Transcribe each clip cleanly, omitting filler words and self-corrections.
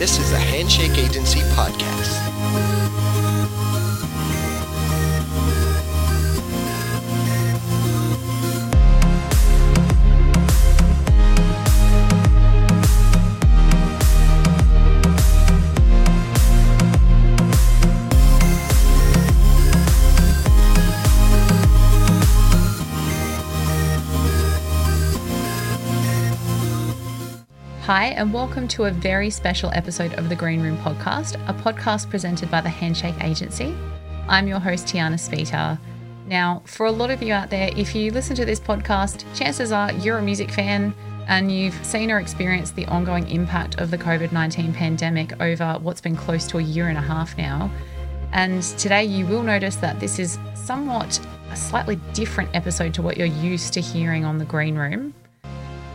This is the Handshake Agency Podcast. Hi, and welcome to a very special episode of The Green Room Podcast, a podcast presented by the Handshake Agency. I'm your host, Tiana Speeter. Now, for a lot of you out there, if you listen to this podcast, chances are you're a music fan and you've seen or experienced the ongoing impact of the COVID-19 pandemic over what's been close to a year and a half now. And today you will notice that this is somewhat a slightly different episode to what you're used to hearing on The Green Room.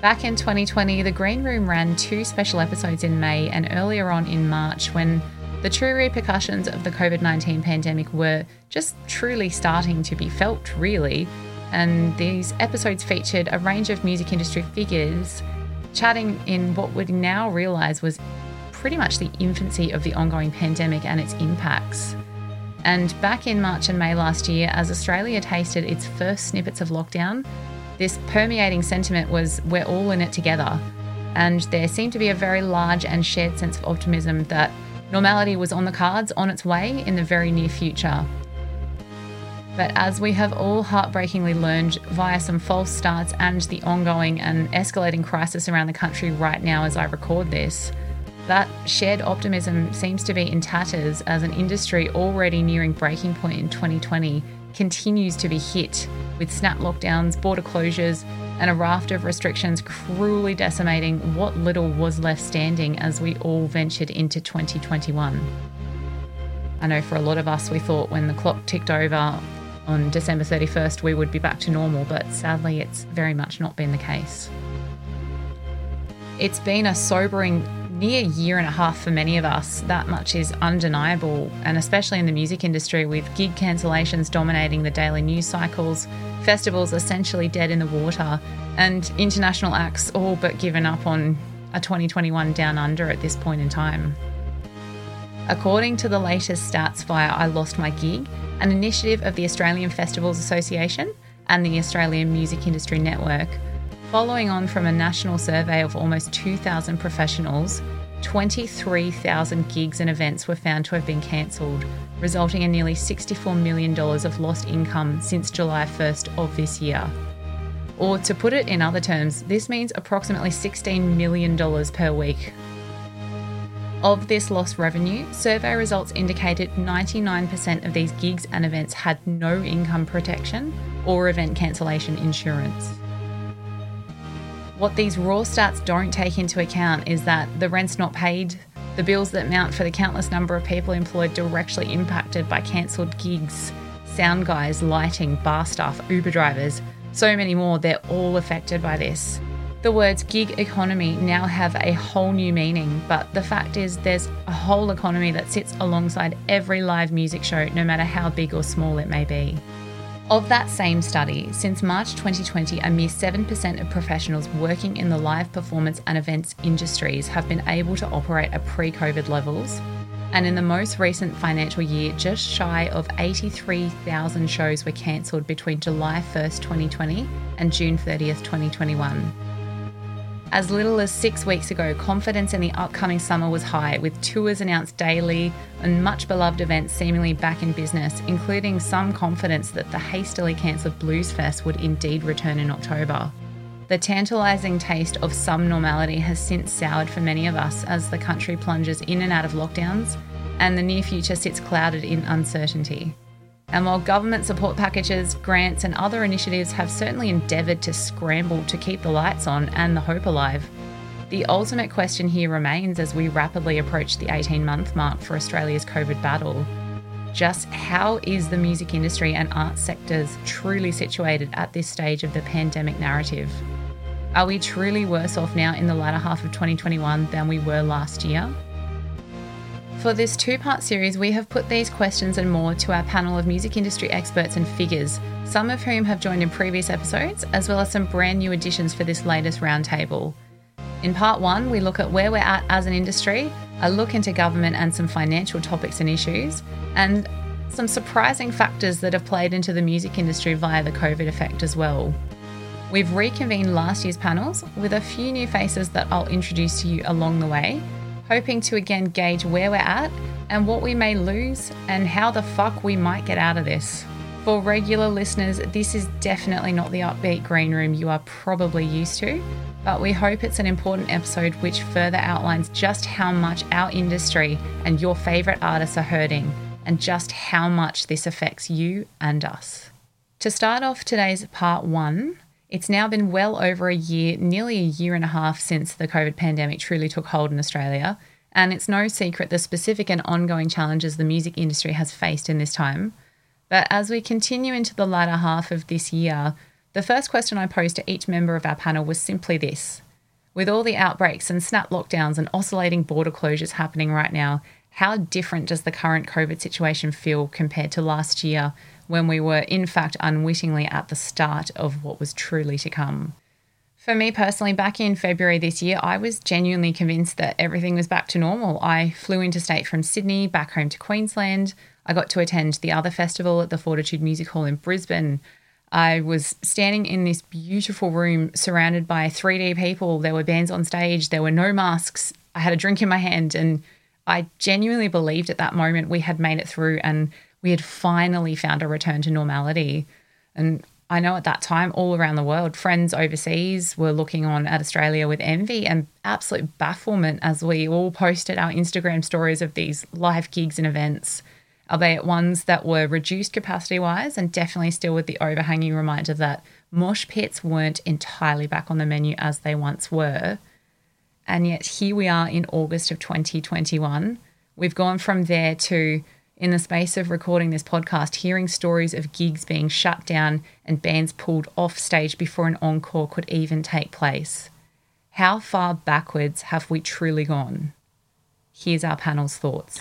Back in 2020, The Green Room ran two special episodes in May and earlier on in March when the true repercussions of the COVID-19 pandemic were just truly starting to be felt, really. And these episodes featured a range of music industry figures chatting in what we now realise was pretty much the infancy of the ongoing pandemic and its impacts. And back in March and May last year, as Australia tasted its first snippets of lockdown, this permeating sentiment was, we're all in it together. And there seemed to be a very large and shared sense of optimism that normality was on the cards, on its way in the very near future. But as we have all heartbreakingly learned via some false starts and the ongoing and escalating crisis around the country right now as I record this, that shared optimism seems to be in tatters as an industry already nearing breaking point in 2020 continues to be hit with snap lockdowns, border closures, and a raft of restrictions cruelly decimating what little was left standing as we all ventured into 2021. I know for a lot of us, we thought when the clock ticked over on December 31st, we would be back to normal, but sadly, it's very much not been the case. It's been a sobering near year and a half for many of us, that much is undeniable, and especially in the music industry with gig cancellations dominating the daily news cycles, festivals essentially dead in the water, and international acts all but given up on a 2021 down under at this point in time. According to the latest stats via I Lost My Gig, an initiative of the Australian Festivals Association and the Australian Music Industry Network, following on from a national survey of almost 2,000 professionals, 23,000 gigs and events were found to have been cancelled, resulting in nearly $64 million of lost income since July 1st of this year. Or to put it in other terms, this means approximately $16 million per week. Of this lost revenue, survey results indicated 99% of these gigs and events had no income protection or event cancellation insurance. What these raw stats don't take into account is that the rent's not paid, the bills that mount for the countless number of people employed directly impacted by cancelled gigs, sound guys, lighting, bar staff, Uber drivers, so many more, they're all affected by this. The words gig economy now have a whole new meaning, but the fact is there's a whole economy that sits alongside every live music show, no matter how big or small it may be. Of that same study, since March 2020, a mere 7% of professionals working in the live performance and events industries have been able to operate at pre-COVID levels. And in the most recent financial year, just shy of 83,000 shows were cancelled between July 1st, 2020 and June 30th, 2021. As little as 6 weeks ago, confidence in the upcoming summer was high, with tours announced daily and much-beloved events seemingly back in business, including some confidence that the hastily cancelled Bluesfest would indeed return in October. The tantalising taste of some normality has since soured for many of us as the country plunges in and out of lockdowns and the near future sits clouded in uncertainty. And while government support packages, grants and other initiatives have certainly endeavoured to scramble to keep the lights on and the hope alive, the ultimate question here remains as we rapidly approach the 18-month mark for Australia's COVID battle. Just how is the music industry and arts sectors truly situated at this stage of the pandemic narrative? Are we truly worse off now in the latter half of 2021 than we were last year? For this two-part series, we have put these questions and more to our panel of music industry experts and figures, some of whom have joined in previous episodes, as well as some brand new additions for this latest roundtable. In part one, we look at where we're at as an industry, a look into government and some financial topics and issues, and some surprising factors that have played into the music industry via the COVID effect as well. We've reconvened last year's panels with a few new faces that I'll introduce to you along the way, hoping to again gauge where we're at and what we may lose and how the fuck we might get out of this. For regular listeners, this is definitely not the upbeat green room you are probably used to, but we hope it's an important episode which further outlines just how much our industry and your favourite artists are hurting and just how much this affects you and us. To start off today's part 1, it's now been well over a year, nearly a year and a half since the COVID pandemic truly took hold in Australia, and it's no secret the specific and ongoing challenges the music industry has faced in this time. But as we continue into the latter half of this year, the first question I posed to each member of our panel was simply this. With all the outbreaks and snap lockdowns and oscillating border closures happening right now, how different does the current COVID situation feel compared to last year, when we were in fact unwittingly at the start of what was truly to come? For me personally, back in February this year, I was genuinely convinced that everything was back to normal. I flew interstate from Sydney back home to Queensland. I got to attend the other festival at the Fortitude Music Hall in Brisbane. I was standing in this beautiful room surrounded by 3D people. There were bands on stage. There were no masks. I had a drink in my hand, and I genuinely believed at that moment we had made it through and we had finally found a return to normality. And I know at that time, all around the world, friends overseas were looking on at Australia with envy and absolute bafflement as we all posted our Instagram stories of these live gigs and events, albeit ones that were reduced capacity-wise and definitely still with the overhanging reminder that mosh pits weren't entirely back on the menu as they once were. And yet here we are in August of 2021. We've gone from there to, in the space of recording this podcast, hearing stories of gigs being shut down and bands pulled off stage before an encore could even take place. How far backwards have we truly gone? Here's our panel's thoughts.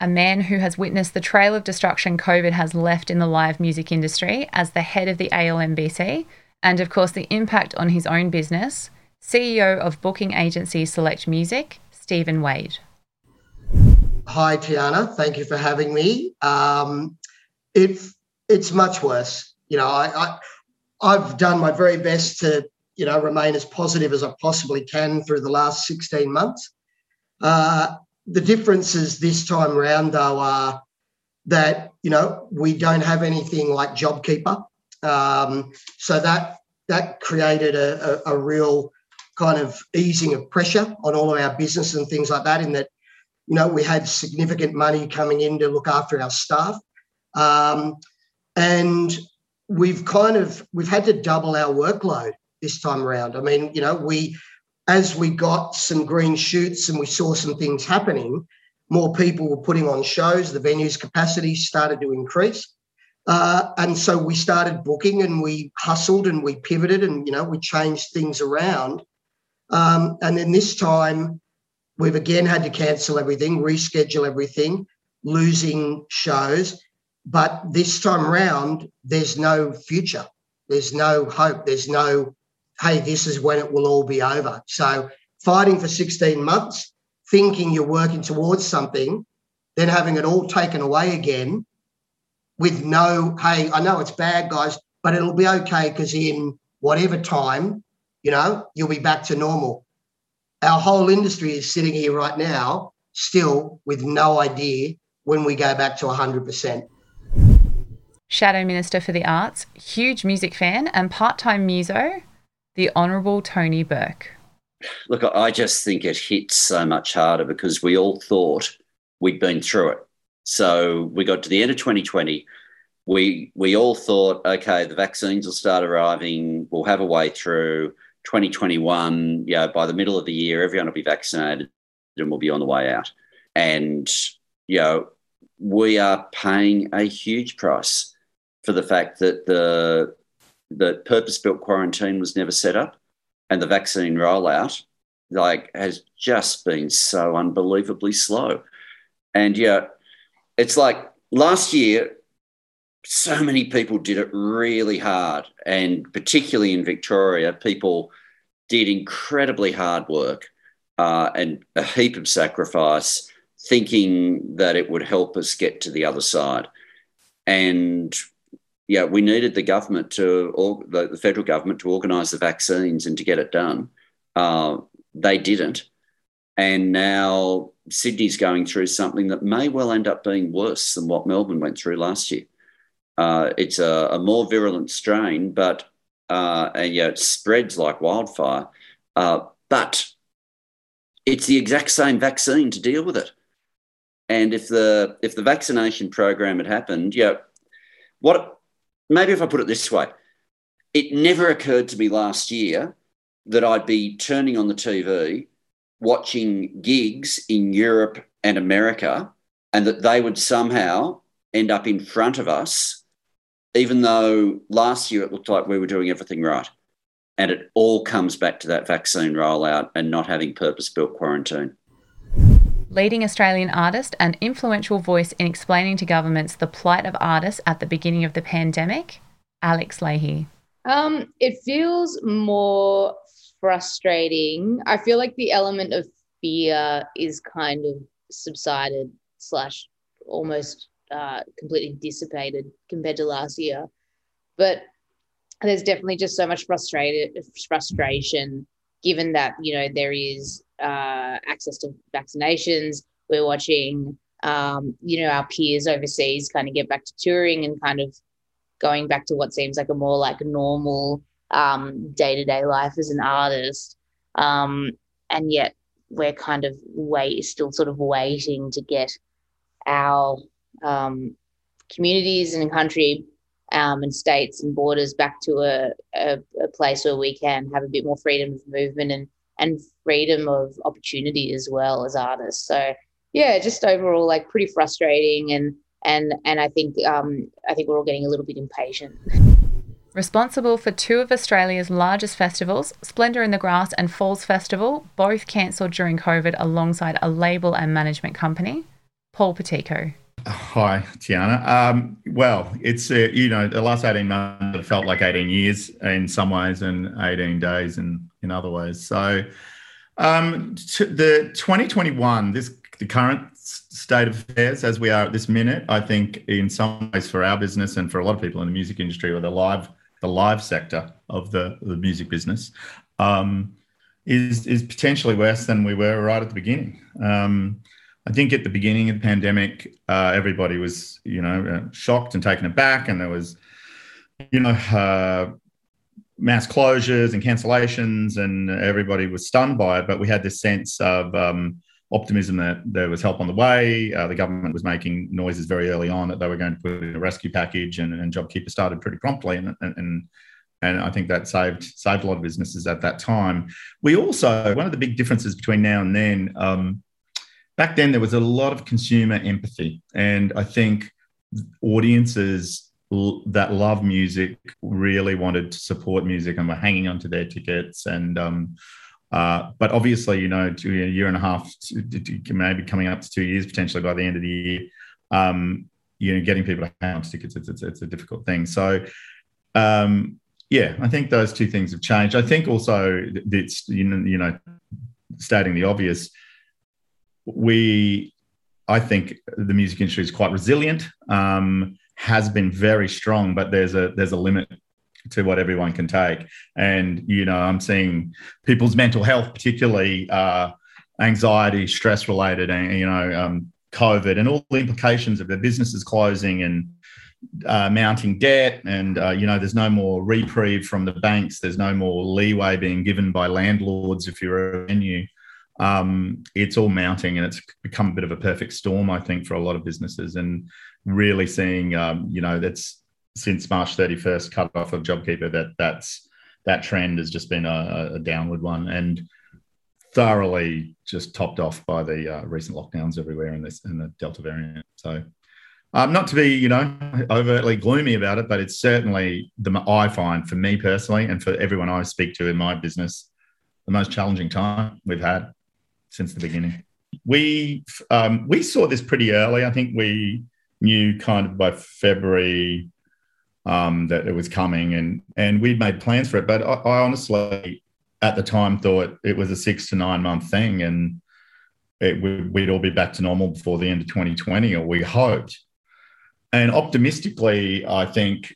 A man who has witnessed the trail of destruction COVID has left in the live music industry as the head of the ALMBC, and of course the impact on his own business, CEO of booking agency Select Music, Stephen Wade. Hi, Tiana. Thank you for having me. It's much worse. You know, I've done my very best to, you know, remain as positive as I possibly can through the last 16 months. The differences this time round, though, are that, you know, we don't have anything like JobKeeper. So that created a real kind of easing of pressure on all of our business and things like that, in that, you know, we had significant money coming in to look after our staff, and we've had to double our workload this time around. I mean, you know, as we got some green shoots and we saw some things happening, more people were putting on shows. The venue's capacity started to increase, and so we started booking and we hustled and we pivoted and, you know, we changed things around, and then this time, we've again had to cancel everything, reschedule everything, losing shows. But this time round, there's no future. There's no hope. There's no, hey, this is when it will all be over. So fighting for 16 months, thinking you're working towards something, then having it all taken away again with no, hey, I know it's bad, guys, but it'll be okay because in whatever time, you know, you'll be back to normal. Our whole industry is sitting here right now still with no idea when we go back to 100%. Shadow Minister for the Arts, huge music fan and part-time muso, the Honourable Tony Burke. Look, I just think it hits so much harder because we all thought we'd been through it. So we got to the end of 2020. We all thought, okay, the vaccines will start arriving, we'll have a way through. 2021, you know, by the middle of the year, everyone will be vaccinated and we'll be on the way out. And, you know, we are paying a huge price for the fact that the purpose-built quarantine was never set up, and the vaccine rollout, like, has just been so unbelievably slow. And, yeah, it's like last year, so many people did it really hard, and particularly in Victoria, people did incredibly hard work and a heap of sacrifice, thinking that it would help us get to the other side. And yeah, we needed the government to, or the federal government, to organise the vaccines and to get it done. They didn't. And now Sydney's going through something that may well end up being worse than what Melbourne went through last year. It's a more virulent strain, but and yeah, it spreads like wildfire. But it's the exact same vaccine to deal with it. And if the vaccination program had happened, yeah, what? Maybe if I put it this way, it never occurred to me last year that I'd be turning on the TV watching gigs in Europe and America, and that they would somehow end up in front of us, even though last year it looked like we were doing everything right. And it all comes back to that vaccine rollout and not having purpose-built quarantine. Leading Australian artist and influential voice in explaining to governments the plight of artists at the beginning of the pandemic, Alex Lahey. It feels more frustrating. I feel like the element of fear is kind of subsided / almost completely dissipated compared to last year. But there's definitely just so much frustration given that, you know, there is access to vaccinations. We're watching, you know, our peers overseas kind of get back to touring and kind of going back to what seems like a more like normal day-to-day life as an artist, and yet we're kind of still sort of waiting to get our communities and country and states and borders back to a place where we can have a bit more freedom of movement and freedom of opportunity as well as artists. So yeah, just overall like pretty frustrating, and I think we're all getting a little bit impatient. Responsible for two of Australia's largest festivals, Splendour in the Grass and Falls Festival, both cancelled during COVID alongside a label and management company, Paul Piticco. Hi, Tiana. Well, it's, you know, the last 18 months it felt like 18 years in some ways and 18 days in other ways. So the 2021, the current state of affairs as we are at this minute, I think in some ways for our business and for a lot of people in the music industry or the live sector of the music business is potentially worse than we were right at the beginning. I think at the beginning of the pandemic, everybody was, you know, shocked and taken aback, and there was, you know, mass closures and cancellations, and everybody was stunned by it. But we had this sense of optimism that there was help on the way. The government was making noises very early on that they were going to put in a rescue package, and JobKeeper started pretty promptly, and I think that saved a lot of businesses at that time. We also, one of the big differences between now and then, back then there was a lot of consumer empathy, and I think audiences that love music really wanted to support music and were hanging onto their tickets, and but obviously, you know, to a year and a half, maybe coming up to 2 years potentially by the end of the year, you know, getting people to hang on to tickets, it's a difficult thing. So, yeah, I think those two things have changed. I think also it's, you know, stating the obvious, I think the music industry is quite resilient, has been very strong, but there's a limit to what everyone can take. And, you know, I'm seeing people's mental health, particularly anxiety, stress-related, and, you know, COVID and all the implications of their businesses closing and mounting debt. And, you know, there's no more reprieve from the banks. There's no more leeway being given by landlords if you're a venue. It's all mounting, and it's become a bit of a perfect storm, I think, for a lot of businesses, and really seeing, you know, that's, since March 31st cut off of JobKeeper, that trend has just been a downward one, and thoroughly just topped off by the recent lockdowns everywhere in the Delta variant. So not to be, you know, overtly gloomy about it, but it's certainly, I find, for me personally and for everyone I speak to in my business, the most challenging time we've had since the beginning. We saw this pretty early. I think we knew kind of by February that it was coming, and we'd made plans for it. But I honestly, at the time thought it was a 6 to 9 month thing and we'd all be back to normal before the end of 2020, or we hoped. And optimistically, I think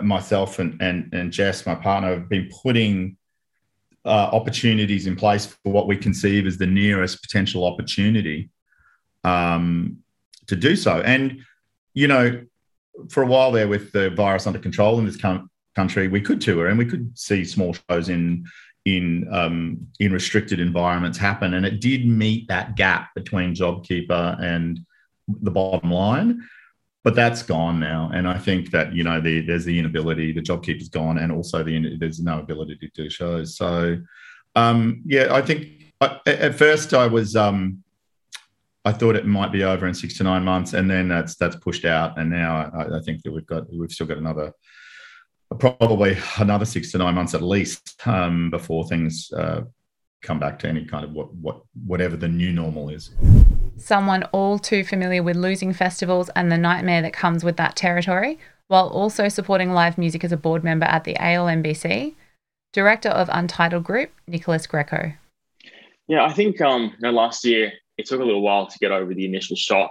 myself and Jess, my partner, have been putting opportunities in place for what we conceive as the nearest potential opportunity to do so. And, you know, for a while there with the virus under control in this country, we could tour and we could see small shows in restricted environments happen. And it did meet that gap between JobKeeper and the bottom line. But that's gone now. And I think that, you know, there's the inability, the JobKeeper's gone, and also there's no ability to do shows. So, I think at first I was, I thought it might be over in 6 to 9 months, and then that's pushed out. And now I think that we've still got probably another 6 to 9 months at least before things come back to any kind of whatever the new normal is. Someone all too familiar with losing festivals and the nightmare that comes with that territory, while also supporting live music as a board member at the ALMBC, Director of Untitled Group, Nicholas Greco. Yeah, I think last year it took a little while to get over the initial shock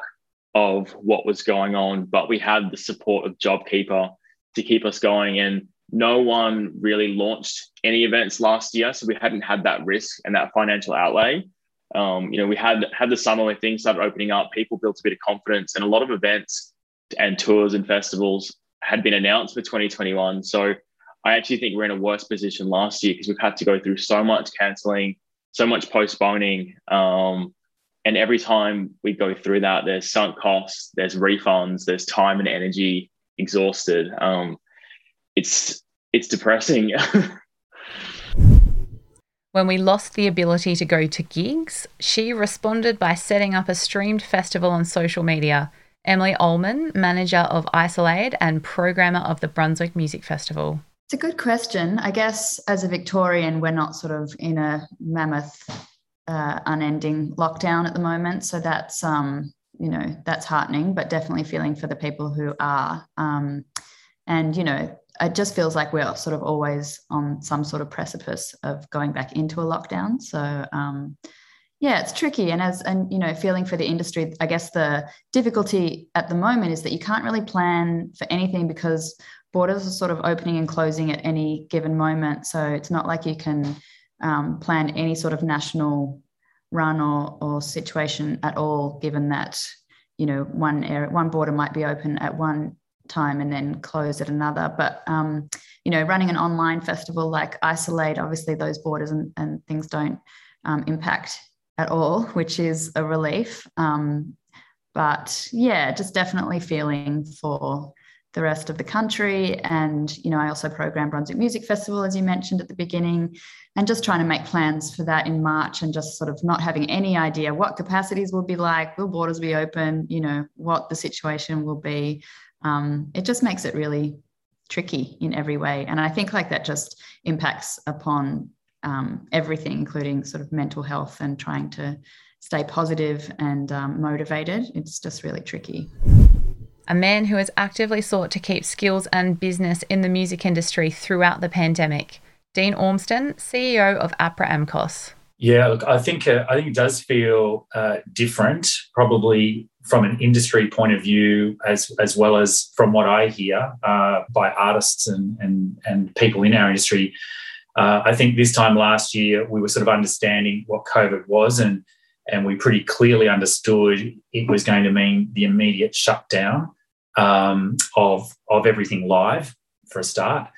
of what was going on, but we had the support of JobKeeper to keep us going, and no one really launched any events last year, so we hadn't had that risk and that financial outlay. We had the summer where things started opening up, people built a bit of confidence, and a lot of events and tours and festivals had been announced for 2021. So I actually think we're in a worse position last year because we've had to go through so much cancelling, so much postponing. And every time we go through that, there's sunk costs, there's refunds, there's time and energy exhausted. It's depressing. When we lost the ability to go to gigs, she responded by setting up a streamed festival on social media. Emily Ulman, manager of Isol-Aid and programmer of the Brunswick Music Festival. It's a good question. I guess as a Victorian, we're not sort of in a mammoth, unending lockdown at the moment. So that's, that's heartening, but definitely feeling for the people who are. It just feels like we're sort of always on some sort of precipice of going back into a lockdown. So, it's tricky. And feeling for the industry, I guess the difficulty at the moment is that you can't really plan for anything because borders are sort of opening and closing at any given moment. So it's not like you can plan any sort of national run or situation at all, given that, one border might be open at one time and then close at another. But running an online festival like Isol-Aid, obviously those borders and things don't impact at all, which is a relief, but just definitely feeling for the rest of the country. And I also program Brunswick Music Festival, as you mentioned at the beginning, and just trying to make plans for that in March and just sort of not having any idea what capacities will be like, will borders be open, what the situation will be. It just makes it really tricky in every way. And I think that just impacts upon everything, including sort of mental health and trying to stay positive and motivated. It's just really tricky. A man who has actively sought to keep skills and business in the music industry throughout the pandemic, Dean Ormston, CEO of APRA AMCOS. Yeah, look, I think it does feel different, probably from an industry point of view, as well as from what I hear by artists and people in our industry. I think this time last year we were sort of understanding what COVID was, and we pretty clearly understood it was going to mean the immediate shutdown of everything live for a start.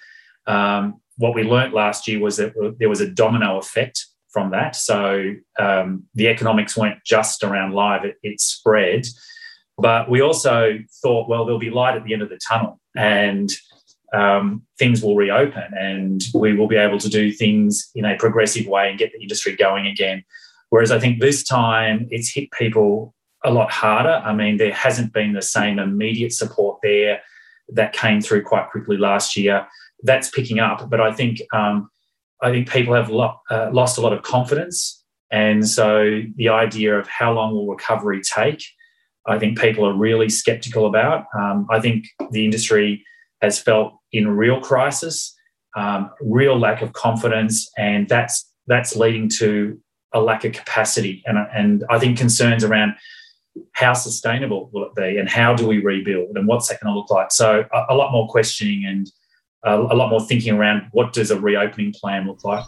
What we learnt last year was that there was a domino effect from that. So the economics weren't just around live, it spread. But we also thought, well, there'll be light at the end of the tunnel and things will reopen and we will be able to do things in a progressive way and get the industry going again. Whereas I think this time it's hit people a lot harder. I mean, there hasn't been the same immediate support there that came through quite quickly last year. That's picking up. But I think people have lost a lot of confidence, and so the idea of how long will recovery take, I think people are really sceptical about. I think the industry has felt in real crisis, real lack of confidence, and that's leading to a lack of capacity. And I think concerns around how sustainable will it be, and how do we rebuild, and what's that going to look like? So a lot more questioning and a lot more thinking around what does a reopening plan look like.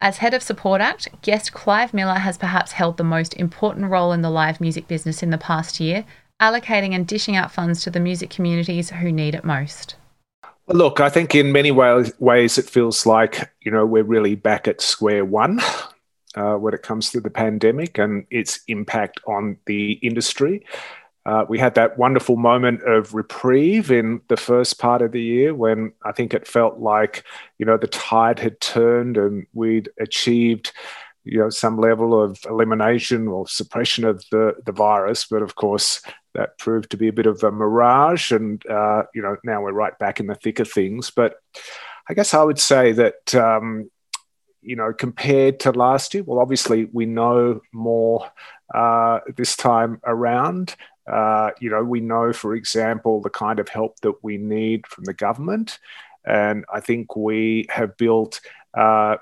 As head of Support Act, guest Clive Miller has perhaps held the most important role in the live music business in the past year, allocating and dishing out funds to the music communities who need it most. Look, I think in many ways it feels like, you know, we're really back at square one when it comes to the pandemic and its impact on the industry. We had that wonderful moment of reprieve in the first part of the year when I think it felt like, you know, the tide had turned and we'd achieved, you know, some level of elimination or suppression of the virus. But of course, that proved to be a bit of a mirage. And, you know, now we're right back in the thick of things. But I guess I would say that, you know, compared to last year, well, obviously we know more this time around. You know, we know, for example, the kind of help that we need from the government. And I think we have built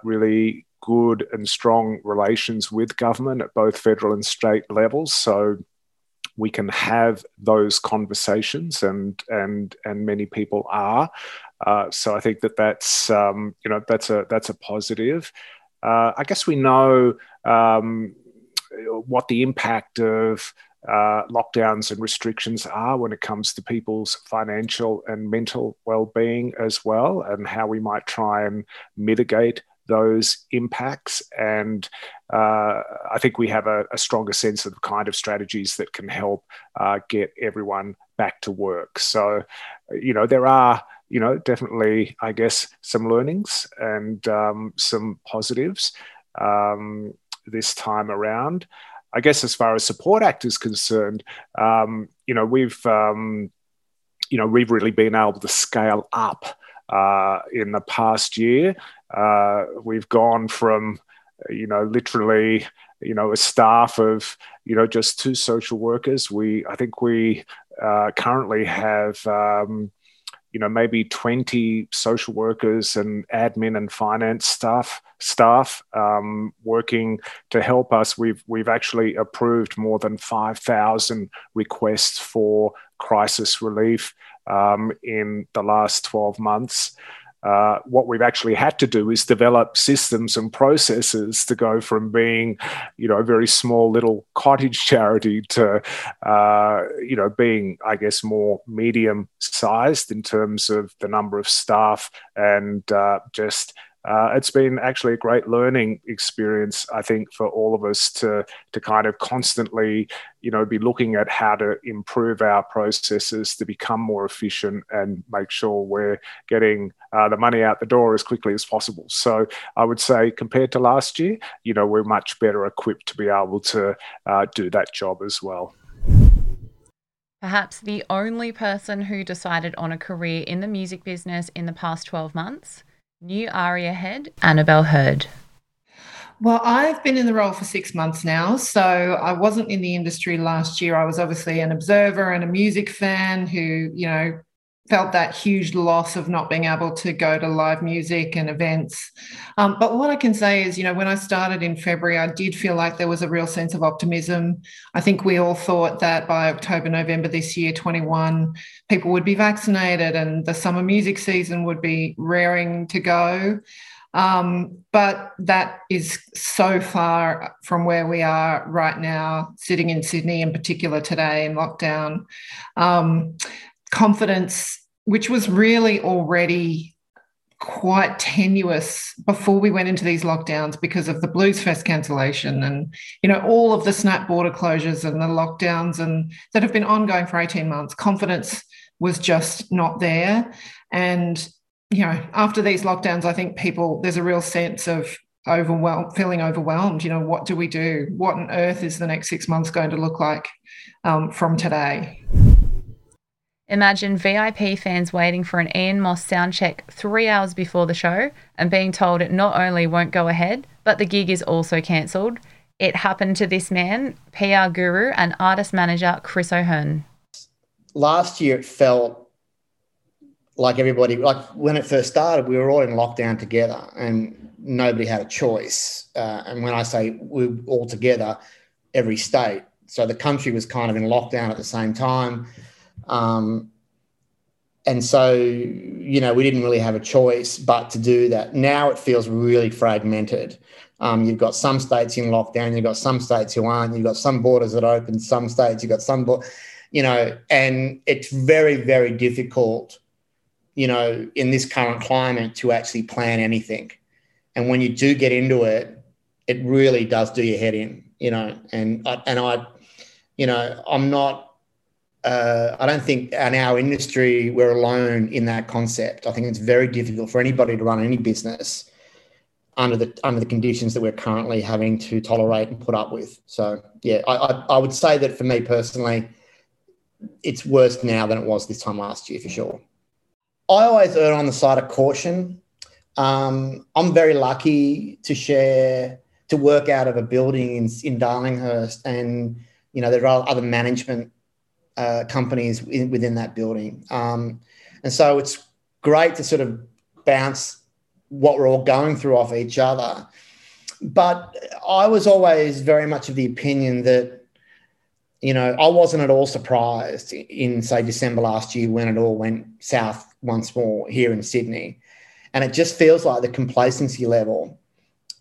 really good and strong relations with government at both federal and state levels. So we can have those conversations, and many people are. So I think that's you know, that's a positive. I guess we know what the impact of lockdowns and restrictions are when it comes to people's financial and mental well-being as well, and how we might try and mitigate those impacts. And I think we have a stronger sense of the kind of strategies that can help get everyone back to work. So, you know, there are, you know, definitely, I guess, some learnings and some positives this time around. I guess as far as Support Act is concerned, you know, we've really been able to scale up in the past year. We've gone from, you know, literally, you know, a staff of, you know, just 2 social workers. I think we currently have, you know, maybe 20 social workers and admin and finance staff working to help us. We've actually approved more than 5,000 requests for crisis relief in the last 12 months. What we've actually had to do is develop systems and processes to go from being, you know, a very small little cottage charity to, you know, being, I guess, more medium-sized in terms of the number of staff. And it's been actually a great learning experience, I think, for all of us to kind of constantly, you know, be looking at how to improve our processes to become more efficient and make sure we're getting the money out the door as quickly as possible. So I would say compared to last year, you know, we're much better equipped to be able to do that job as well. Perhaps the only person who decided on a career in the music business in the past 12 months... new ARIA head, Annabelle Herd. Well, I've been in the role for 6 months now, so I wasn't in the industry last year. I was obviously an observer and a music fan who, you know, felt that huge loss of not being able to go to live music and events. But what I can say is, you know, when I started in February, I did feel like there was a real sense of optimism. I think we all thought that by October, November this year, 21, people would be vaccinated and the summer music season would be raring to go. But that is so far from where we are right now, sitting in Sydney in particular today in lockdown. Confidence, which was really already quite tenuous before we went into these lockdowns because of the Bluesfest cancellation and, you know, all of the snap border closures and the lockdowns and that have been ongoing for 18 months. Confidence was just not there. And, you know, after these lockdowns, I think there's a real sense of feeling overwhelmed. You know, what do we do? What on earth is the next 6 months going to look like from today? Imagine VIP fans waiting for an Ian Moss soundcheck 3 hours before the show and being told it not only won't go ahead, but the gig is also cancelled. It happened to this man, PR guru and artist manager Chris O'Hearn. Last year it felt like everybody, like when it first started, we were all in lockdown together and nobody had a choice. And when I say we're all together, every state. So the country was kind of in lockdown at the same time. And so, you know, we didn't really have a choice but to do that. Now it feels really fragmented. You've got some states in lockdown, you've got some states who aren't, you've got some borders that open, some states, you've got some, you know, and it's very, very difficult, you know, in this current climate to actually plan anything. And when you do get into it, it really does do your head in, you know, and I, you know, I'm not, I don't think in our industry we're alone in that concept. I think it's very difficult for anybody to run any business under the conditions that we're currently having to tolerate and put up with. So, yeah, I would say that for me personally, it's worse now than it was this time last year for sure. I always err on the side of caution. I'm very lucky to work out of a building in Darlinghurst, and, you know, there are other management companies within that building. And so it's great to sort of bounce what we're all going through off each other. But I was always very much of the opinion that, you know, I wasn't at all surprised in, say, December last year when it all went south once more here in Sydney. And it just feels like the complacency level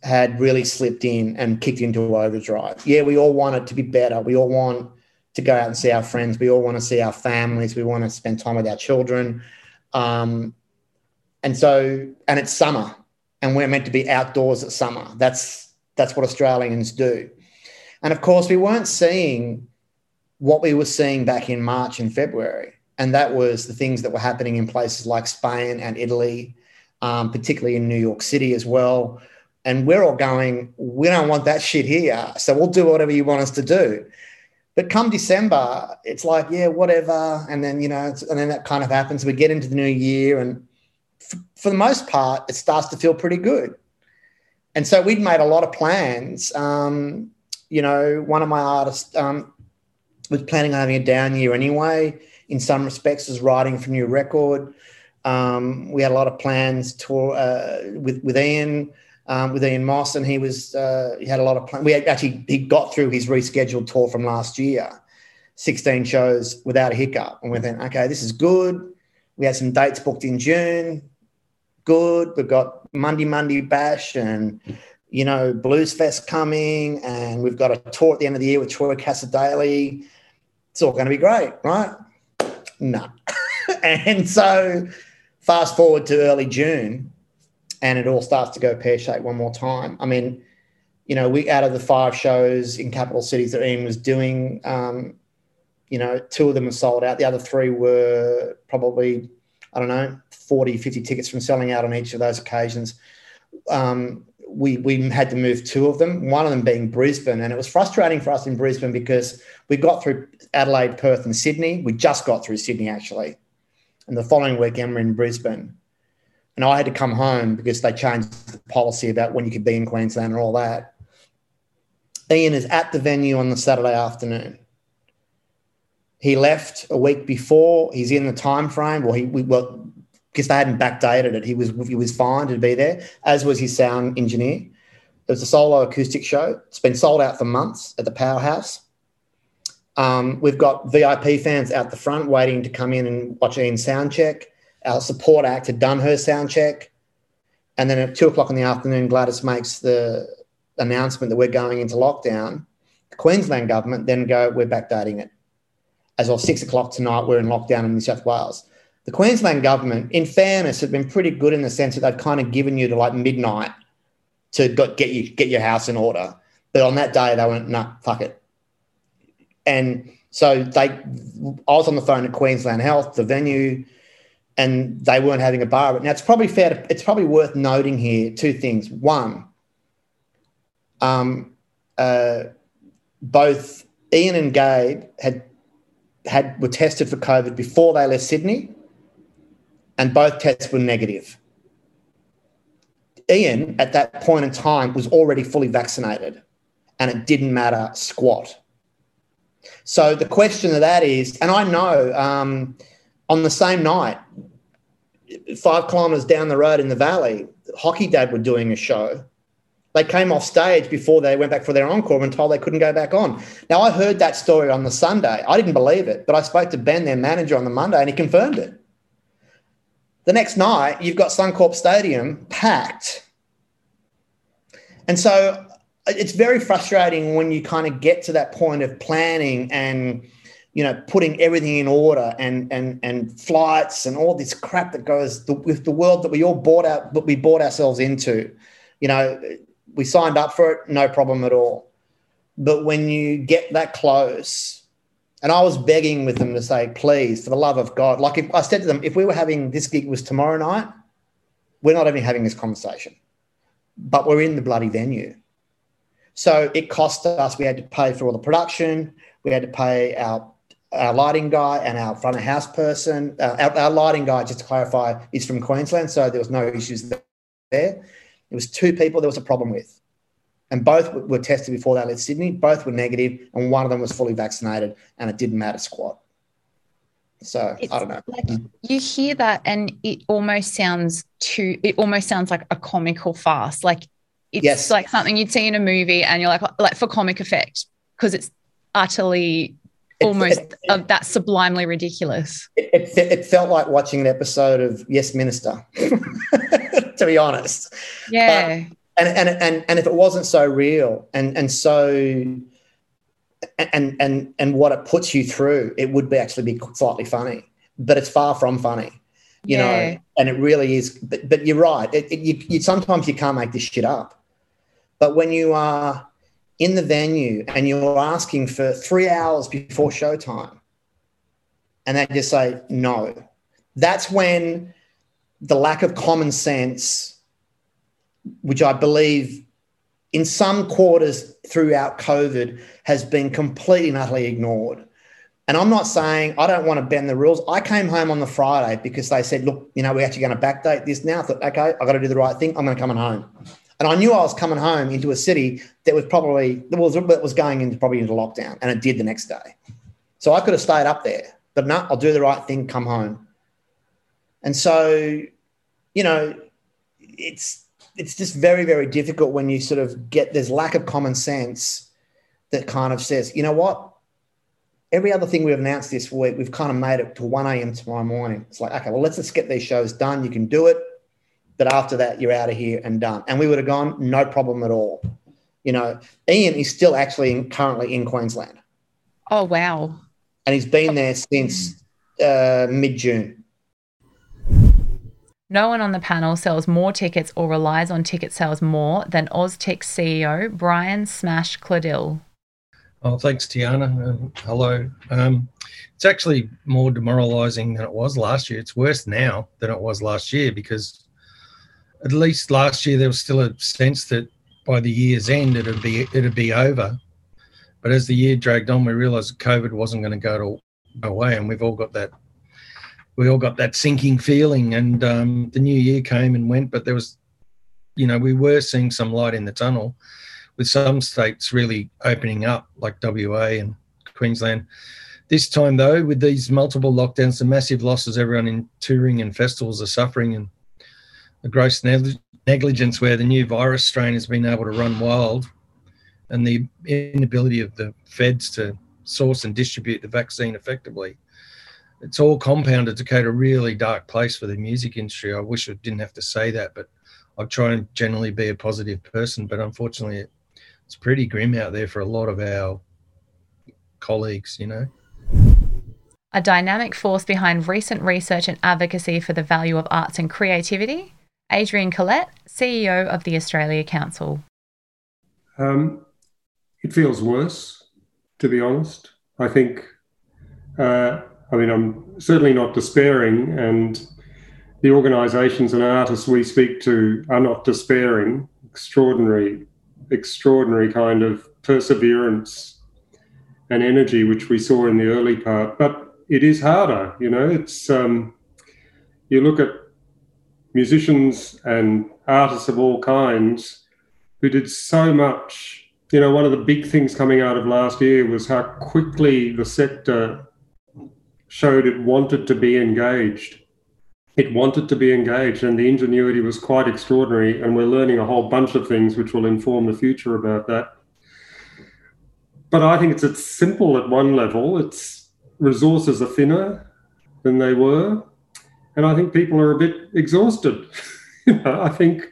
had really slipped in and kicked into overdrive. Yeah, we all want it to be better. We all want to go out and see our friends. We all want to see our families. We want to spend time with our children. And it's summer, and we're meant to be outdoors at summer. That's what Australians do. And of course, we weren't seeing what we were seeing back in March and February. And that was the things that were happening in places like Spain and Italy, particularly in New York City as well. And we're all going, we don't want that shit here. So we'll do whatever you want us to do. But come December, it's like, yeah, whatever. And then, you know, and then that kind of happens. We get into the new year, and for the most part, it starts to feel pretty good. And so we'd made a lot of plans. You know, one of my artists was planning on having a down year anyway. In some respects, was writing for new record. We had a lot of plans to with Ian Moss, and he had a lot of plans. He got through his rescheduled tour from last year, 16 shows without a hiccup. And we went, okay, this is good. We had some dates booked in June. Good. We've got Monday Bash and, you know, Bluesfest coming, and we've got a tour at the end of the year with Troy Casadaly. It's all going to be great, right? No. And so fast forward to early June, and it all starts to go pear-shaped one more time. I mean, you know, we out of the 5 shows in capital cities that Ian was doing, you know, 2 of them were sold out. The other 3 were probably, I don't know, 40, 50 tickets from selling out on each of those occasions. We had to move 2 of them, one of them being Brisbane. And it was frustrating for us in Brisbane because we got through Adelaide, Perth and Sydney. We just got through Sydney, actually. And the following weekend we're in Brisbane. And I had to come home because they changed the policy about when you could be in Queensland and all that. Ian is at the venue on the Saturday afternoon. He left a week before. He's in the time frame. Well, because they hadn't backdated it. He was fine to be there, as was his sound engineer. It was a solo acoustic show. It's been sold out for months at the Powerhouse. We've got VIP fans out the front waiting to come in and watch Ian's sound check. Our Support Act had done her sound check. And then at 2:00 in the afternoon, Gladys makes the announcement that we're going into lockdown. The Queensland government then go, we're backdating it. As of 6:00 tonight, we're in lockdown in New South Wales. The Queensland government, in fairness, have been pretty good in the sense that they've kind of given you to like midnight to get your house in order. But on that day, they went, no, fuck it. And so I was on the phone to Queensland Health, the venue, and they weren't having a bar. Now, it's probably worth noting here 2 things. One, both Ian and Gabe were tested for COVID before they left Sydney, and both tests were negative. Ian, at that point in time, was already fully vaccinated, and it didn't matter squat. So the question of that is, and I know on the same night, 5 kilometres down the road in the valley, Hockey Dad were doing a show. They came off stage before they went back for their encore and told they couldn't go back on. Now, I heard that story on the Sunday. I didn't believe it, but I spoke to Ben, their manager, on the Monday, and he confirmed it. The next night, you've got Suncorp Stadium packed. And so it's very frustrating when you kind of get to that point of planning and, you know, putting everything in order and flights and all this crap that goes with the world that we all bought out, but we bought ourselves into. You know, we signed up for it, no problem at all. But when you get that close, and I was begging with them to say, please, for the love of God, like if I said to them, if we were having this gig was tomorrow night, we're not even having this conversation, but we're in the bloody venue. So it cost us, we had to pay for all the production, we had to pay our lighting guy and our front of house person. Our lighting guy, just to clarify, is from Queensland, so there was no issues there. It was 2 people there was a problem with, and both were tested before they left Sydney. Both were negative, and one of them was fully vaccinated, and it didn't matter squat. So it's, I don't know. Like, you hear that, and it almost sounds like a comical farce. Like it's like something you'd see in a movie, and you're like for comic effect, because it's utterly. That sublimely ridiculous. It felt like watching an episode of Yes Minister, to be honest. Yeah. But, and if it wasn't so real and what it puts you through, it would be actually be slightly funny, but it's far from funny, you know. And it really is. But you're right. You sometimes you can't make this shit up, but when you are in the venue and you're asking for 3 hours before showtime and they just say no, that's when the lack of common sense, which I believe in some quarters throughout COVID has been completely and utterly ignored. And I'm not saying I don't want to bend the rules. I came home on the Friday because they said, look, you know, we're actually going to backdate this now. I thought, okay, I've got to do the right thing. I'm going to come home. And I knew I was coming home into a city that was going into lockdown, and it did the next day. So I could have stayed up there, but no, I'll do the right thing, come home. And so, you know, it's just very, very difficult when you sort of get this lack of common sense that kind of says, you know what, every other thing we've announced this week, we've kind of made it to 1 a.m. tomorrow morning. It's like, okay, well, let's just get these shows done. You can do it. But after that, you're out of here and done. And we would have gone, no problem at all. You know, Ian is still actually currently in Queensland. Oh, wow. And he's been there since mid-June. No one on the panel sells more tickets or relies on ticket sales more than Oztix CEO Brian Smash Cladil. Oh, thanks, Tiana. Hello. It's actually more demoralising than it was last year. It's worse now than it was last year because... at least last year there was still a sense that by the year's end it'd be over. But as the year dragged on, we realised COVID wasn't going to go away, and we all got that sinking feeling. And the new year came and went, but there was, you know, we were seeing some light in the tunnel, with some states really opening up, like WA and Queensland. This time though, with these multiple lockdowns, the massive losses everyone in touring and festivals are suffering, and the gross negligence where the new virus strain has been able to run wild, and the inability of the feds to source and distribute the vaccine effectively. It's all compounded to create a really dark place for the music industry. I wish I didn't have to say that, but I try and generally be a positive person, but unfortunately it's pretty grim out there for a lot of our colleagues, you know. A dynamic force behind recent research and advocacy for the value of arts and creativity, Adrian Collette, CEO of the Australia Council. It feels worse, to be honest. I think, I'm certainly not despairing, and the organisations and artists we speak to are not despairing. Extraordinary kind of perseverance and energy, which we saw in the early part. But it is harder, you know. It's you look at musicians and artists of all kinds who did so much. You know, one of the big things coming out of last year was how quickly the sector showed it wanted to be engaged. It wanted to be engaged, and the ingenuity was quite extraordinary, and we're learning a whole bunch of things which will inform the future about that. But I think it's simple at one level. Its resources are thinner than they were, and I think people are a bit exhausted. I think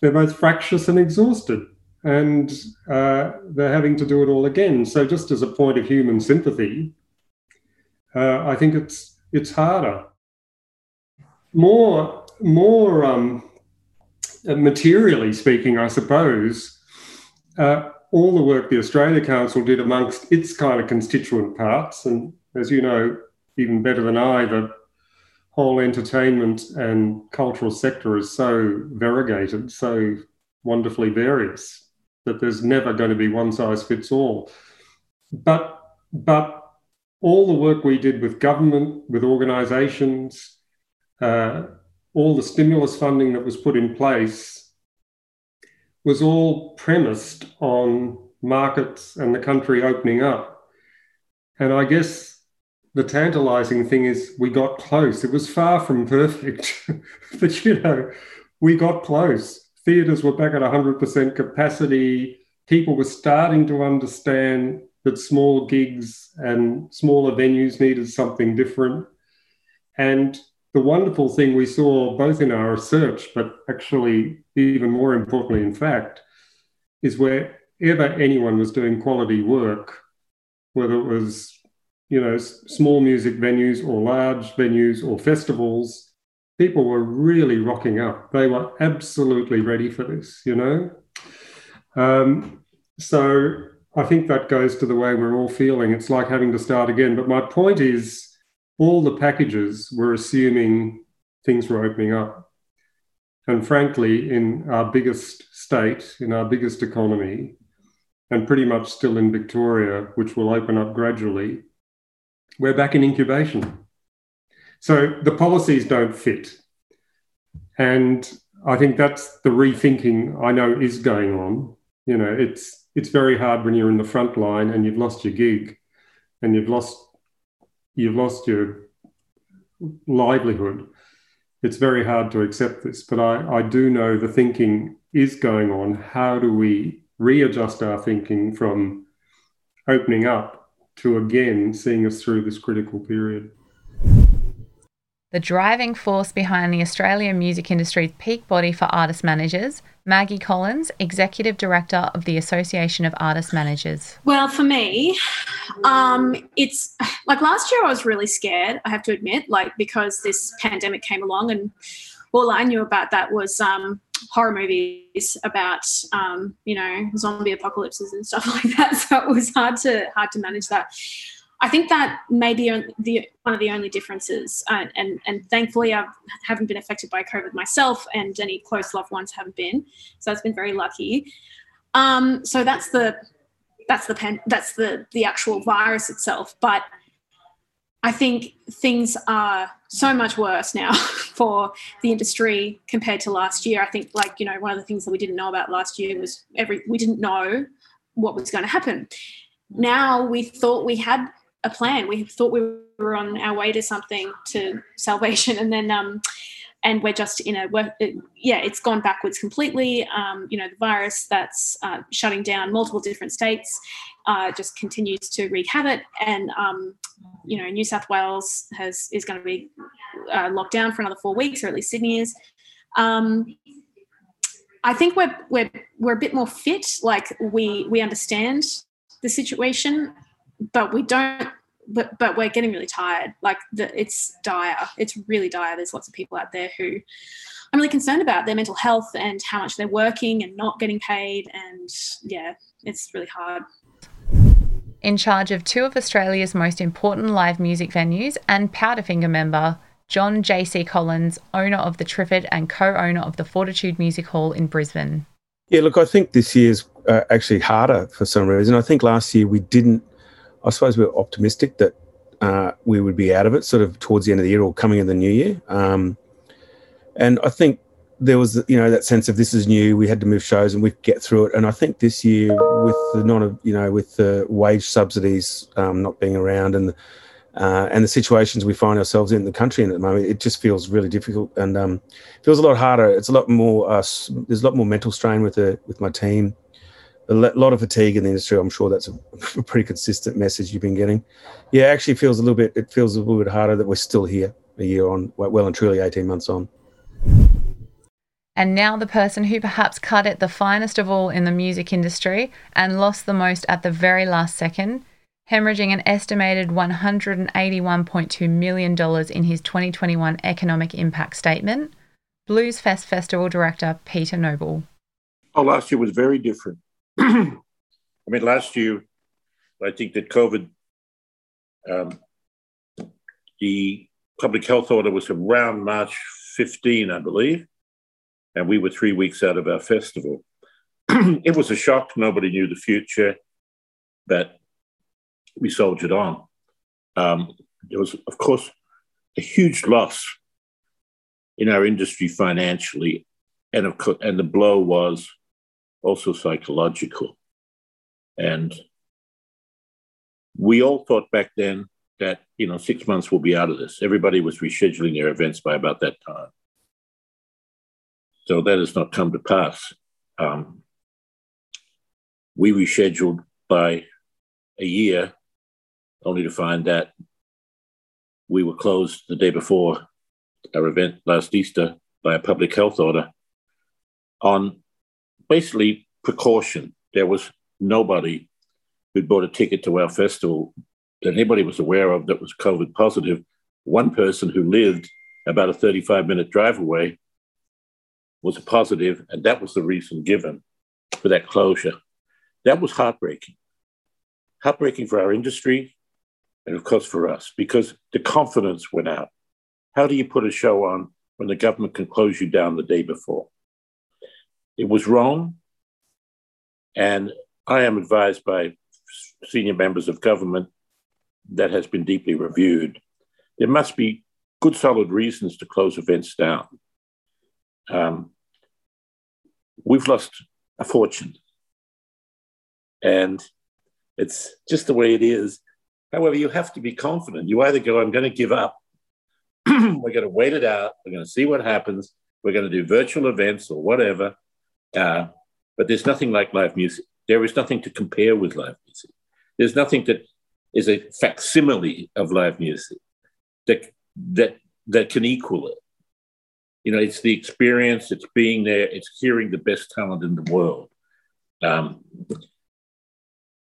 they're both fractious and exhausted, and they're having to do it all again. So just as a point of human sympathy, I think it's harder. More materially speaking, I suppose, all the work the Australia Council did amongst its kind of constituent parts, and as you know, even better than I, the whole entertainment and cultural sector is so variegated, so wonderfully various, that there's never going to be one size fits all. But all the work we did with government, with organisations, all the stimulus funding that was put in place was all premised on markets and the country opening up. And I guess the tantalising thing is we got close. It was far from perfect, but, you know, we got close. Theatres were back at 100% capacity. People were starting to understand that small gigs and smaller venues needed something different. And the wonderful thing we saw both in our research, but actually even more importantly, in fact, is wherever anyone was doing quality work, whether it was, you know, small music venues or large venues or festivals, people were really rocking up. They were absolutely ready for this, you know? So I think that goes to the way we're all feeling. It's like having to start again. But my point is, all the packages were assuming things were opening up. And frankly, in our biggest state, in our biggest economy, and pretty much still in Victoria, which will open up gradually, we're back in incubation. So the policies don't fit. And I think that's the rethinking I know is going on. You know, it's very hard when you're in the front line and you've lost your gig and you've lost your livelihood. It's very hard to accept this, but I do know the thinking is going on. How do we readjust our thinking from opening up to again seeing us through this critical period? The driving force behind the Australian music industry's peak body for artist managers, Maggie Collins, Executive Director of the Association of Artist Managers. Well, for me, it's like last year I was really scared, I have to admit, like because this pandemic came along and all I knew about that was horror movies about, you know, zombie apocalypses and stuff like that. So it was hard to manage that. I think that may be one of the only differences, and thankfully I haven't been affected by COVID myself, and any close loved ones haven't been, so that's been very lucky. So that's the actual virus itself, but I think things are so much worse now for the industry compared to last year. I think, like, you know, one of the things that we didn't know about last year was we didn't know what was going to happen. Now we thought we had a plan. We thought we were on our way to something, to salvation, and then and we're just in a it's gone backwards completely. You know, the virus that's shutting down multiple different states just continues to wreak havoc, and you know, New South Wales is going to be locked down for another 4 weeks, or at least Sydney is. I think we're a bit more fit. Like we understand the situation, but we're getting really tired. Like it's dire. It's really dire. There's lots of people out there who I'm really concerned about their mental health and how much they're working and not getting paid. And yeah, it's really hard. In charge of two of Australia's most important live music venues and Powderfinger member, John J.C. Collins, owner of the Triffid and co-owner of the Fortitude Music Hall in Brisbane. Yeah, look, I think this year's actually harder for some reason. I think last year we were optimistic that we would be out of it sort of towards the end of the year or coming in the new year. And I think there was, you know, that sense of this is new, we had to move shows and we'd get through it. And I think this year with the wage subsidies not being around and and the situations we find ourselves in the country in at the moment, it just feels really difficult and feels a lot harder. It's a lot more, there's a lot more mental strain with my team, a lot of fatigue in the industry. I'm sure that's a pretty consistent message you've been getting. Yeah, it actually feels a little bit, it feels a little bit harder that we're still here a year on, well and truly 18 months on. And now the person who perhaps cut it the finest of all in the music industry and lost the most at the very last second, hemorrhaging an estimated $181.2 million in his 2021 Economic Impact Statement, Bluesfest Festival Director Peter Noble. Oh, last year was very different. I mean, last year, I think that COVID, the public health order was around March 15, I believe, and we were 3 weeks out of our festival. It was a shock. Nobody knew the future, but we soldiered on. There was, of course, a huge loss in our industry financially, and of course, and the blow was also psychological. And we all thought back then that, 6 months we'll be out of this. Everybody was rescheduling their events by about that time. So that has not come to pass. We rescheduled by a year, only to find that we were closed the day before our event last Easter by a public health order on basically precaution. There was nobody who'd bought a ticket to our festival that anybody was aware of that was COVID positive. One person who lived about a 35-minute drive away was a positive, and that was the reason given for that closure. That was heartbreaking. Heartbreaking for our industry and, of course, for us, because the confidence went out. How do you put a show on when the government can close you down the day before? It was wrong, and I am advised by senior members of government that has been deeply reviewed. There must be good, solid reasons to close events down. We've lost a fortune, and it's just the way it is. However, you have to be confident. You either go, I'm going to give up. We're going to wait it out. We're going to see what happens. We're going to do virtual events or whatever. But there's nothing like live music. There is nothing to compare with live music. There's nothing that is a facsimile of live music that can equal it. It's the experience. It's being there. It's hearing the best talent in the world.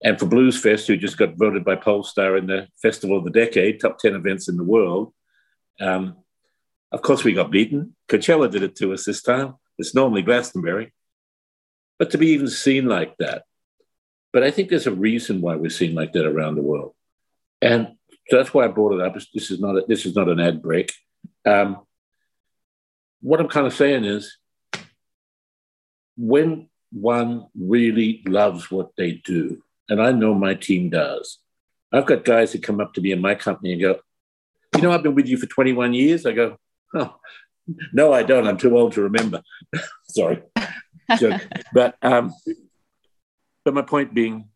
And for Bluesfest, who just got voted by Pollstar in the Festival of the Decade, top 10 events in the world, of course we got beaten. Coachella did it to us this time. It's normally Glastonbury. But to be even seen like that. But I think there's a reason why we're seen like that around the world. And so that's why I brought it up. This is not an ad break. What I'm kind of saying is, when one really loves what they do, and I know my team does. I've got guys who come up to me in my company and go, I've been with you for 21 years. I go, oh, no, I don't. I'm too old to remember. Sorry. Joke. But my point being,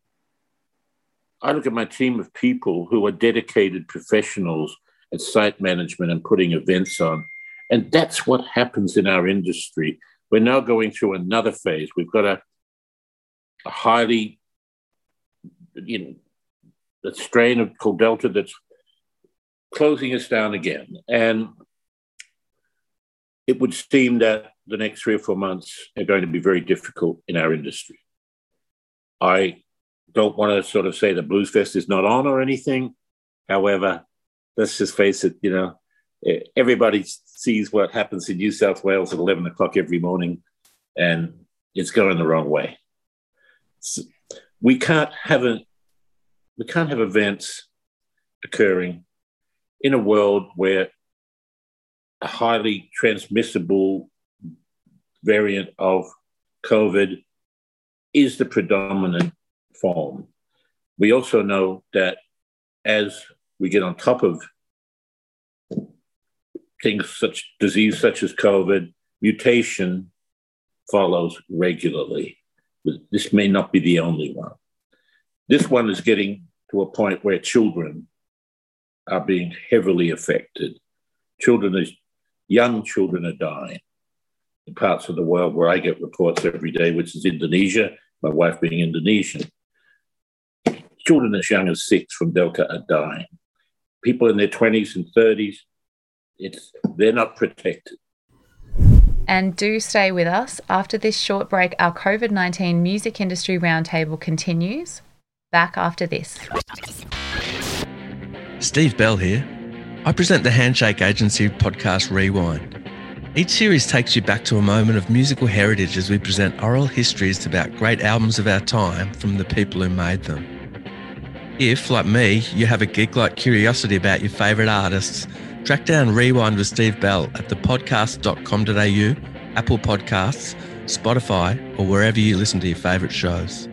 I look at my team of people who are dedicated professionals at site management and putting events on. And that's what happens in our industry. We're now going through another phase. We've got a highly... the strain of called Delta that's closing us down again. And it would seem that the next 3 or 4 months are going to be very difficult in our industry. I don't want to sort of say that Bluesfest is not on or anything. However, let's just face it, everybody sees what happens in New South Wales at 11 o'clock every morning, and it's going the wrong way. So, we can't have events occurring in a world where a highly transmissible variant of COVID is the predominant form. We also know that as we get on top of things such as COVID, mutation follows regularly. This may not be the only one. This one is getting to a point where children are being heavily affected. Young children are dying. In parts of the world where I get reports every day, which is Indonesia, my wife being Indonesian, children as young as 6 from Delta are dying. People in their 20s and 30s, they're not protected. And do stay with us. After this short break, our COVID-19 Music Industry Roundtable continues. Back after this. Steve Bell here. I present the Handshake Agency podcast Rewind. Each series takes you back to a moment of musical heritage as we present oral histories about great albums of our time from the people who made them. If, like me, you have a geek-like curiosity about your favourite artists, track down Rewind with Steve Bell at thepodcast.com.au, Apple Podcasts, Spotify, or wherever you listen to your favourite shows.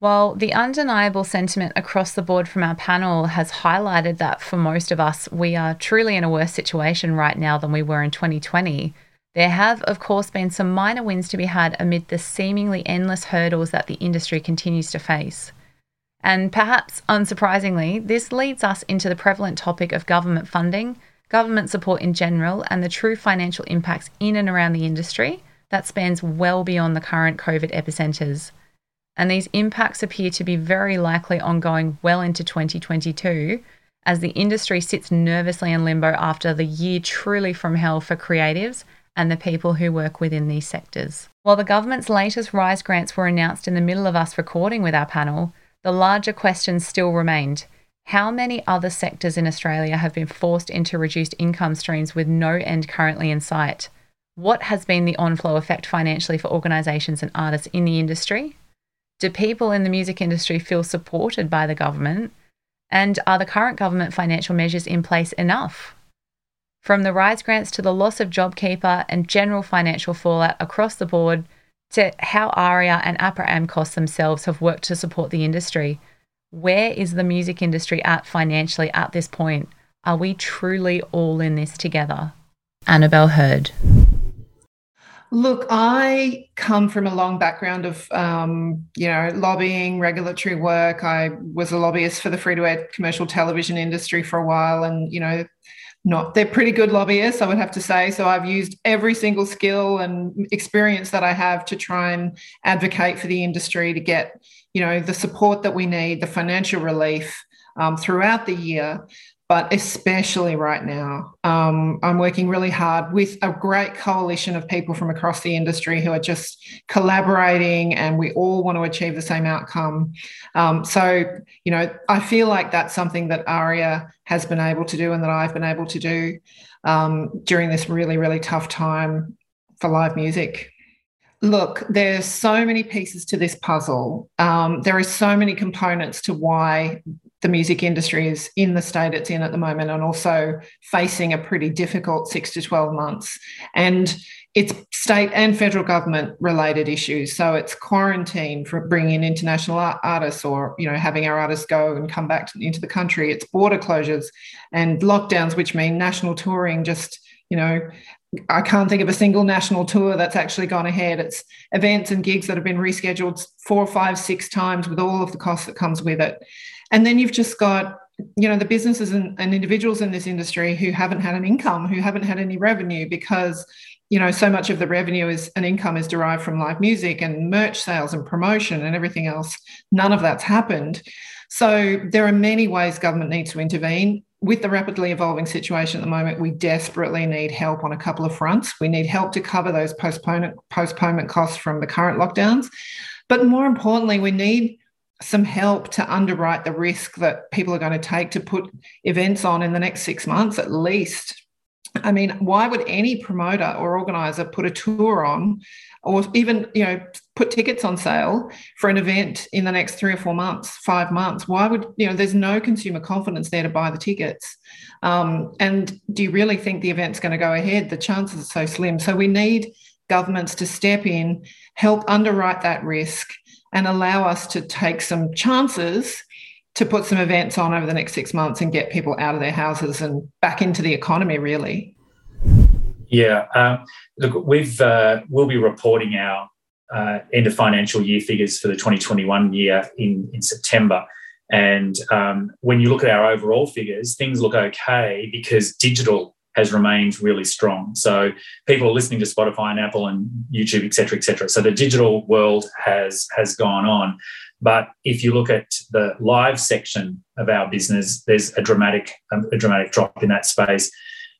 Well, the undeniable sentiment across the board from our panel has highlighted that for most of us, we are truly in a worse situation right now than we were in 2020. There have, of course, been some minor wins to be had amid the seemingly endless hurdles that the industry continues to face. And perhaps unsurprisingly, this leads us into the prevalent topic of government funding, government support in general, and the true financial impacts in and around the industry that spans well beyond the current COVID epicentres. And these impacts appear to be very likely ongoing well into 2022 as the industry sits nervously in limbo after the year truly from hell for creatives and the people who work within these sectors. While the government's latest RISE grants were announced in the middle of us recording with our panel, the larger question still remained. How many other sectors in Australia have been forced into reduced income streams with no end currently in sight? What has been the on-flow effect financially for organisations and artists in the industry? Do people in the music industry feel supported by the government? And are the current government financial measures in place enough? From the RISE grants to the loss of JobKeeper and general financial fallout across the board, to how ARIA and APRA AMCOS themselves have worked to support the industry, where is the music industry at financially at this point? Are we truly all in this together? Annabelle Herd. Look, I come from a long background of, lobbying, regulatory work. I was a lobbyist for the free-to-air commercial television industry for a while and, they're pretty good lobbyists, I would have to say. So I've used every single skill and experience that I have to try and advocate for the industry to get, the support that we need, the financial relief throughout the year. But especially right now, I'm working really hard with a great coalition of people from across the industry who are just collaborating and we all want to achieve the same outcome. I feel like that's something that ARIA has been able to do and that I've been able to do during this really, really tough time for live music. Look, there's so many pieces to this puzzle. There are so many components to why the music industry is in the state it's in at the moment and also facing a pretty difficult 6 to 12 months. And it's state and federal government related issues. So it's quarantine for bringing in international artists or, having our artists go and come back into the country. It's border closures and lockdowns, which mean national touring just, I can't think of a single national tour that's actually gone ahead. It's events and gigs that have been rescheduled 4, 5, 6 times with all of the costs that comes with it. And then you've just got, the businesses and individuals in this industry who haven't had an income, who haven't had any revenue because, so much of the revenue is derived from live music and merch sales and promotion and everything else. None of that's happened. So there are many ways government needs to intervene. With the rapidly evolving situation at the moment, we desperately need help on a couple of fronts. We need help to cover those postponement costs from the current lockdowns. But more importantly, we need some help to underwrite the risk that people are going to take to put events on in the next 6 months at least. I mean, why would any promoter or organiser put a tour on or even, put tickets on sale for an event in the next 3 or 4 months, 5 months? Why would, there's no consumer confidence there to buy the tickets. And do you really think the event's going to go ahead? The chances are so slim. So we need governments to step in, help underwrite that risk and allow us to take some chances to put some events on over the next 6 months and get people out of their houses and back into the economy, really. Yeah. Look, we'll be reporting our end of financial year figures for the 2021 year in September. And when you look at our overall figures, things look okay because digital has remained really strong. So people are listening to Spotify and Apple and YouTube, et cetera, et cetera. So the digital world has gone on. But if you look at the live section of our business, there's a dramatic drop in that space.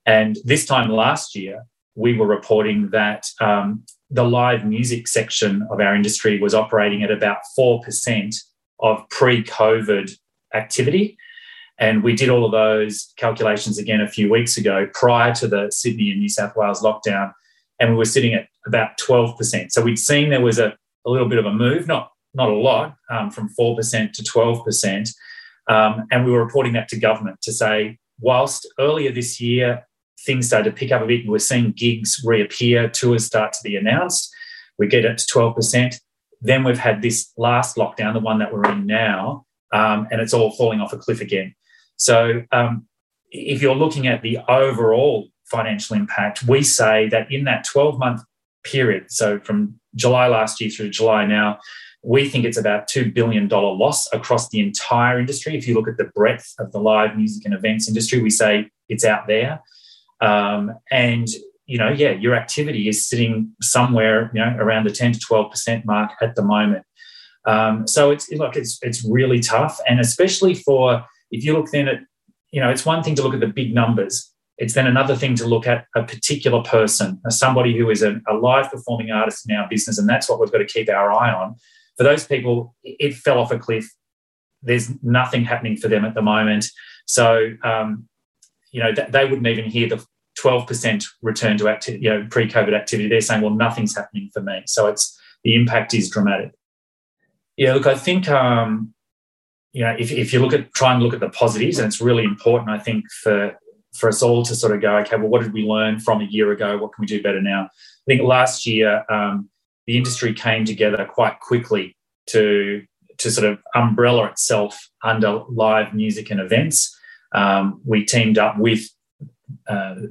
And this time last year, we were reporting that the live music section of our industry was operating at about 4% of pre-COVID activity. And we did all of those calculations again a few weeks ago prior to the Sydney and New South Wales lockdown, and we were sitting at about 12%. So we'd seen there was a little bit of a move, not a lot, from 4% to 12%. And we were reporting that to government to say, whilst earlier this year things started to pick up a bit and we're seeing gigs reappear, tours start to be announced, we get it to 12%. Then we've had this last lockdown, the one that we're in now, and it's all falling off a cliff again. So if you're looking at the overall financial impact, we say that in that 12-month period, so from July last year through to July now, we think it's about $2 billion loss across the entire industry. If you look at the breadth of the live music and events industry, we say it's out there. And, your activity is sitting somewhere, around the 10 to 12% mark at the moment. So it's really tough, and especially for... If you look then at, it's one thing to look at the big numbers. It's then another thing to look at a particular person, somebody who is a live performing artist in our business, and that's what we've got to keep our eye on. For those people, it fell off a cliff. There's nothing happening for them at the moment. So, they wouldn't even hear the 12% return to activity, pre-COVID activity. They're saying, well, nothing's happening for me. So the impact is dramatic. Yeah, look, I think... if you try and look at the positives, and it's really important, I think, for us all to sort of go, okay, well, what did we learn from a year ago? What can we do better now? I think last year the industry came together quite quickly to sort of umbrella itself under live music and events. We teamed up with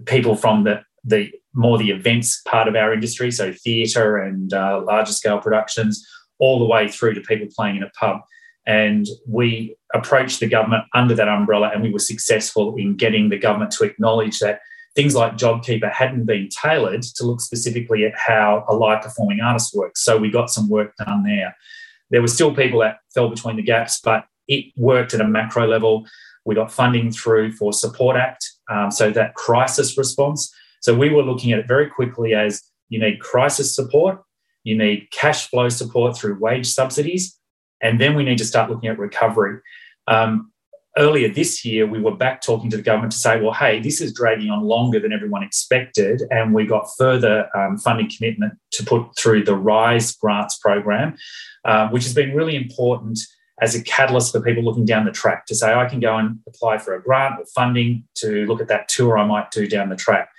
people from the events part of our industry, so theatre and larger scale productions, all the way through to people playing in a pub. And we approached the government under that umbrella, and we were successful in getting the government to acknowledge that things like JobKeeper hadn't been tailored to look specifically at how a live performing artist works. So we got some work done there. There were still people that fell between the gaps, but it worked at a macro level. We got funding through for Support Act, so that crisis response. So we were looking at it very quickly as you need crisis support, you need cash flow support through wage subsidies, and then we need to start looking at recovery. Earlier this year, we were back talking to the government to say, well, hey, this is dragging on longer than everyone expected, and we got further funding commitment to put through the RISE grants program, which has been really important as a catalyst for people looking down the track to say, I can go and apply for a grant or funding to look at that tour I might do down the track.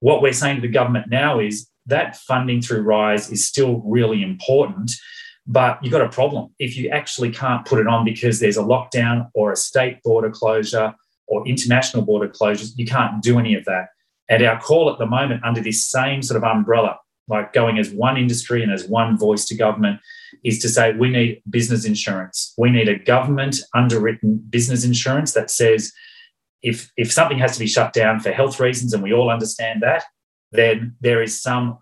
What we're saying to the government now is that funding through RISE is still really important, but you've got a problem if you actually can't put it on because there's a lockdown or a state border closure or international border closures. You can't do any of that. And our call at the moment under this same sort of umbrella, like going as one industry and as one voice to government, is to say we need business insurance. We need a government underwritten business insurance that says if something has to be shut down for health reasons, and we all understand that, then there is some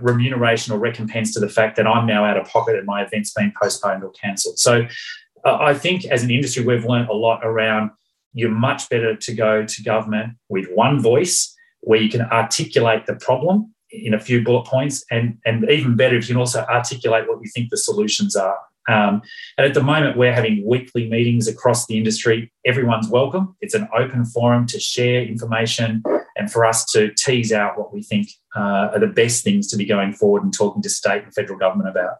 remuneration or recompense to the fact that I'm now out of pocket and my event's been postponed or cancelled. So I think as an industry we've learned a lot around you're much better to go to government with one voice where you can articulate the problem in a few bullet points, and even better if you can also articulate what you think the solutions are. And at the moment we're having weekly meetings across the industry. Everyone's welcome. It's an open forum to share information and for us to tease out what we think are the best things to be going forward and talking to state and federal government about.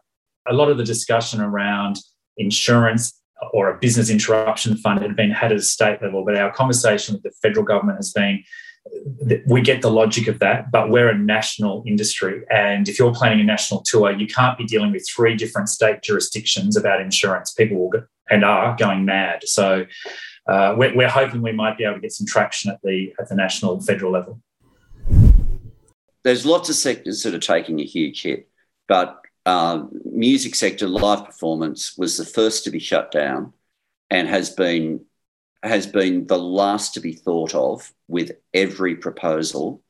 A lot of the discussion around insurance or a business interruption fund had been had at a state level, but our conversation with the federal government has been, we get the logic of that, but we're a national industry, and if you're planning a national tour, you can't be dealing with three different state jurisdictions about insurance. People will go, and are going mad. So we're hoping we might be able to get some traction at the national and federal level. There's lots of sectors that are taking a huge hit, but music sector, live performance was the first to be shut down, and has been the last to be thought of with every proposal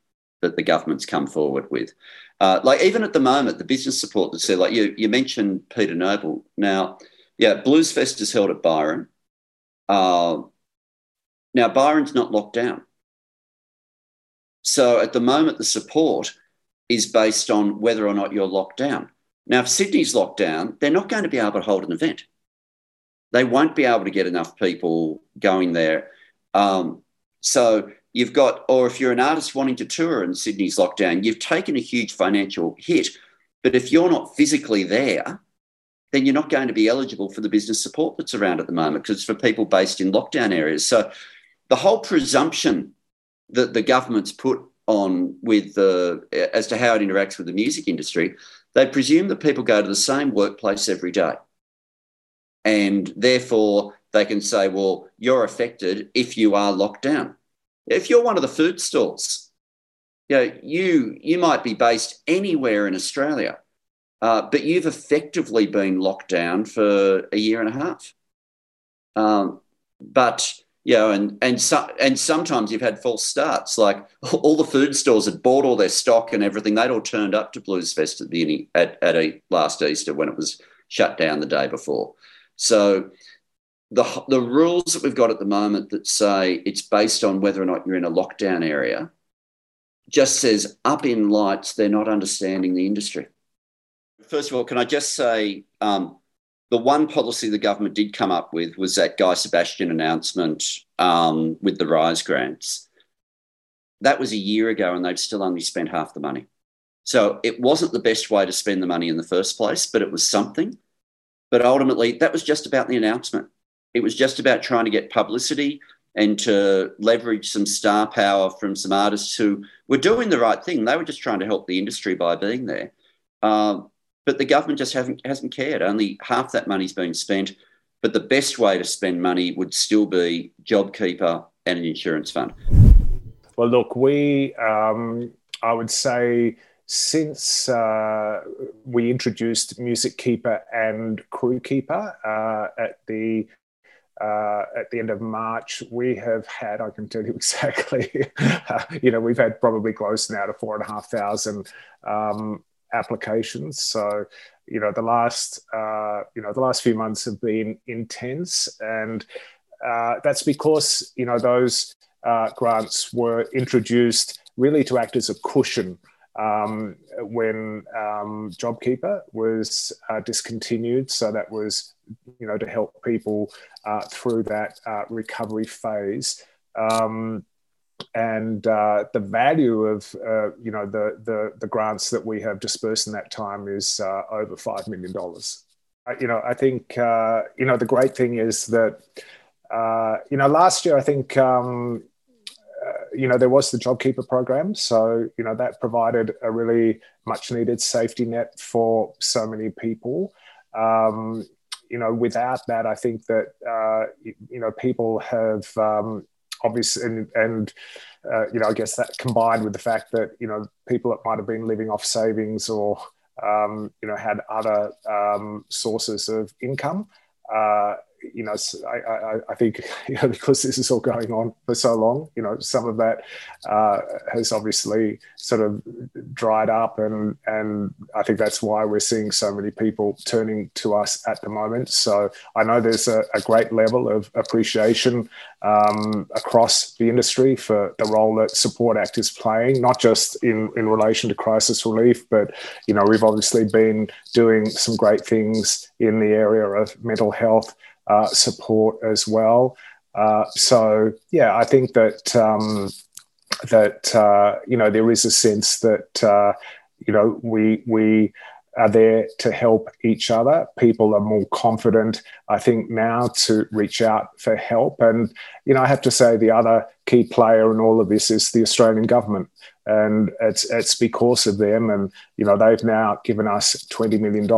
that the government's come forward with. Like even at the moment, the business support that's there, like you mentioned Peter Noble. Now, yeah, Bluesfest is held at Byron. Now, Byron's not locked down. So at the moment, the support is based on whether or not you're locked down. Now, if Sydney's locked down, they're not going to be able to hold an event. They won't be able to get enough people going there. So you've got, or if you're an artist wanting to tour and Sydney's locked down, you've taken a huge financial hit. But if you're not physically there, then you're not going to be eligible for the business support that's around at the moment, because it's for people based in lockdown areas. So the whole presumption that the government's put on with the, as to how it interacts with the music industry, they presume that people go to the same workplace every day. And therefore, they can say, well, you're affected if you are locked down. If you're one of the food stalls, you know, you might be based anywhere in Australia, but you've effectively been locked down for a year and a half. But, you know, and sometimes you've had false starts. Like all the food stores had bought all their stock and everything. They'd all turned up to Bluesfest at last Easter when it was shut down the day before. So the rules that we've got at the moment that say it's based on whether or not you're in a lockdown area just says up in lights they're not understanding the industry. First of all, can I just say the one policy the government did come up with was that Guy Sebastian announcement with the RISE grants. That was a year ago and they've still only spent half the money. So it wasn't the best way to spend the money in the first place, but it was something. But ultimately, that was just about the announcement. It was just about trying to get publicity and to leverage some star power from some artists who were doing the right thing. They were just trying to help the industry by being there. But the government just hasn't cared. Only half that money's been spent. But the best way to spend money would still be JobKeeper and an insurance fund. Well, look, we, I would say, since we introduced Music Keeper and Crew Keeper at the end of March, we have had, I can tell you exactly, you know, we've had probably close now to 4,500 applications. So, you know, the last few months have been intense, and that's because, you know, those grants were introduced really to act as a cushion when JobKeeper was discontinued. So that was, you know, to help people through that recovery phase. And the value of, you know, the grants that we have dispersed in that time is over $5 million. You know, I think, you know, the great thing is that, you know, last year, I think, you know, there was the JobKeeper program. So, you know, that provided a really much needed safety net for so many people. You know, without that, I think that, you know, people have obviously, and you know, I guess that combined with the fact that, you know, people that might have been living off savings or, you know, had other sources of income, you know, I think, you know, because this is all going on for so long, you know, some of that has obviously sort of dried up, and I think that's why we're seeing so many people turning to us at the moment. So I know there's a great level of appreciation across the industry for the role that Support Act is playing, not just in relation to crisis relief, but, you know, we've obviously been doing some great things in the area of mental health support as well. So, yeah, I think that, you know, there is a sense that, you know, we are there to help each other. People are more confident, I think, now to reach out for help. And, you know, I have to say the other key player in all of this is the Australian government. And it's because of them. And, you know, they've now given us $20 million.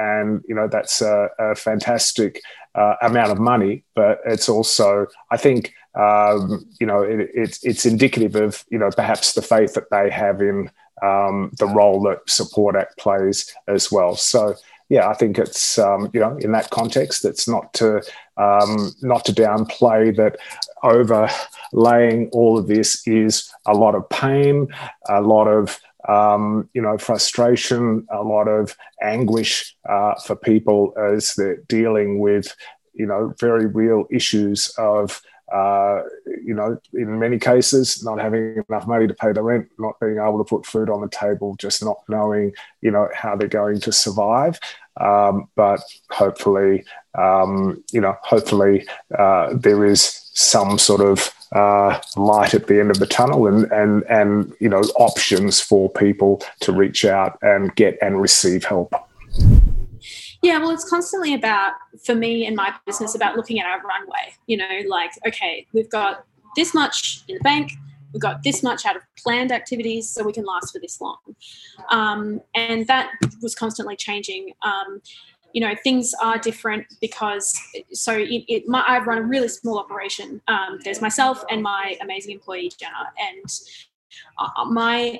And, you know, that's a fantastic amount of money, but it's also, I think, you know, it's indicative of, you know, perhaps the faith that they have in the role that Support Act plays as well. So, yeah, I think it's, you know, in that context, it's not to downplay that overlaying all of this is a lot of pain, a lot of, you know, frustration, a lot of anguish for people as they're dealing with, you know, very real issues of, you know, in many cases, not having enough money to pay the rent, not being able to put food on the table, just not knowing, you know, how they're going to survive. But hopefully, you know, hopefully there is some sort of light at the end of the tunnel and, you know, options for people to reach out and get and receive help. Yeah, well, it's constantly about, for me and my business, about looking at our runway, you know, like, okay, we've got this much in the bank, we've got this much out of planned activities, so we can last for this long. And that was constantly changing. You know, things are different because, so I run a really small operation. There's myself and my amazing employee, Jenna, and my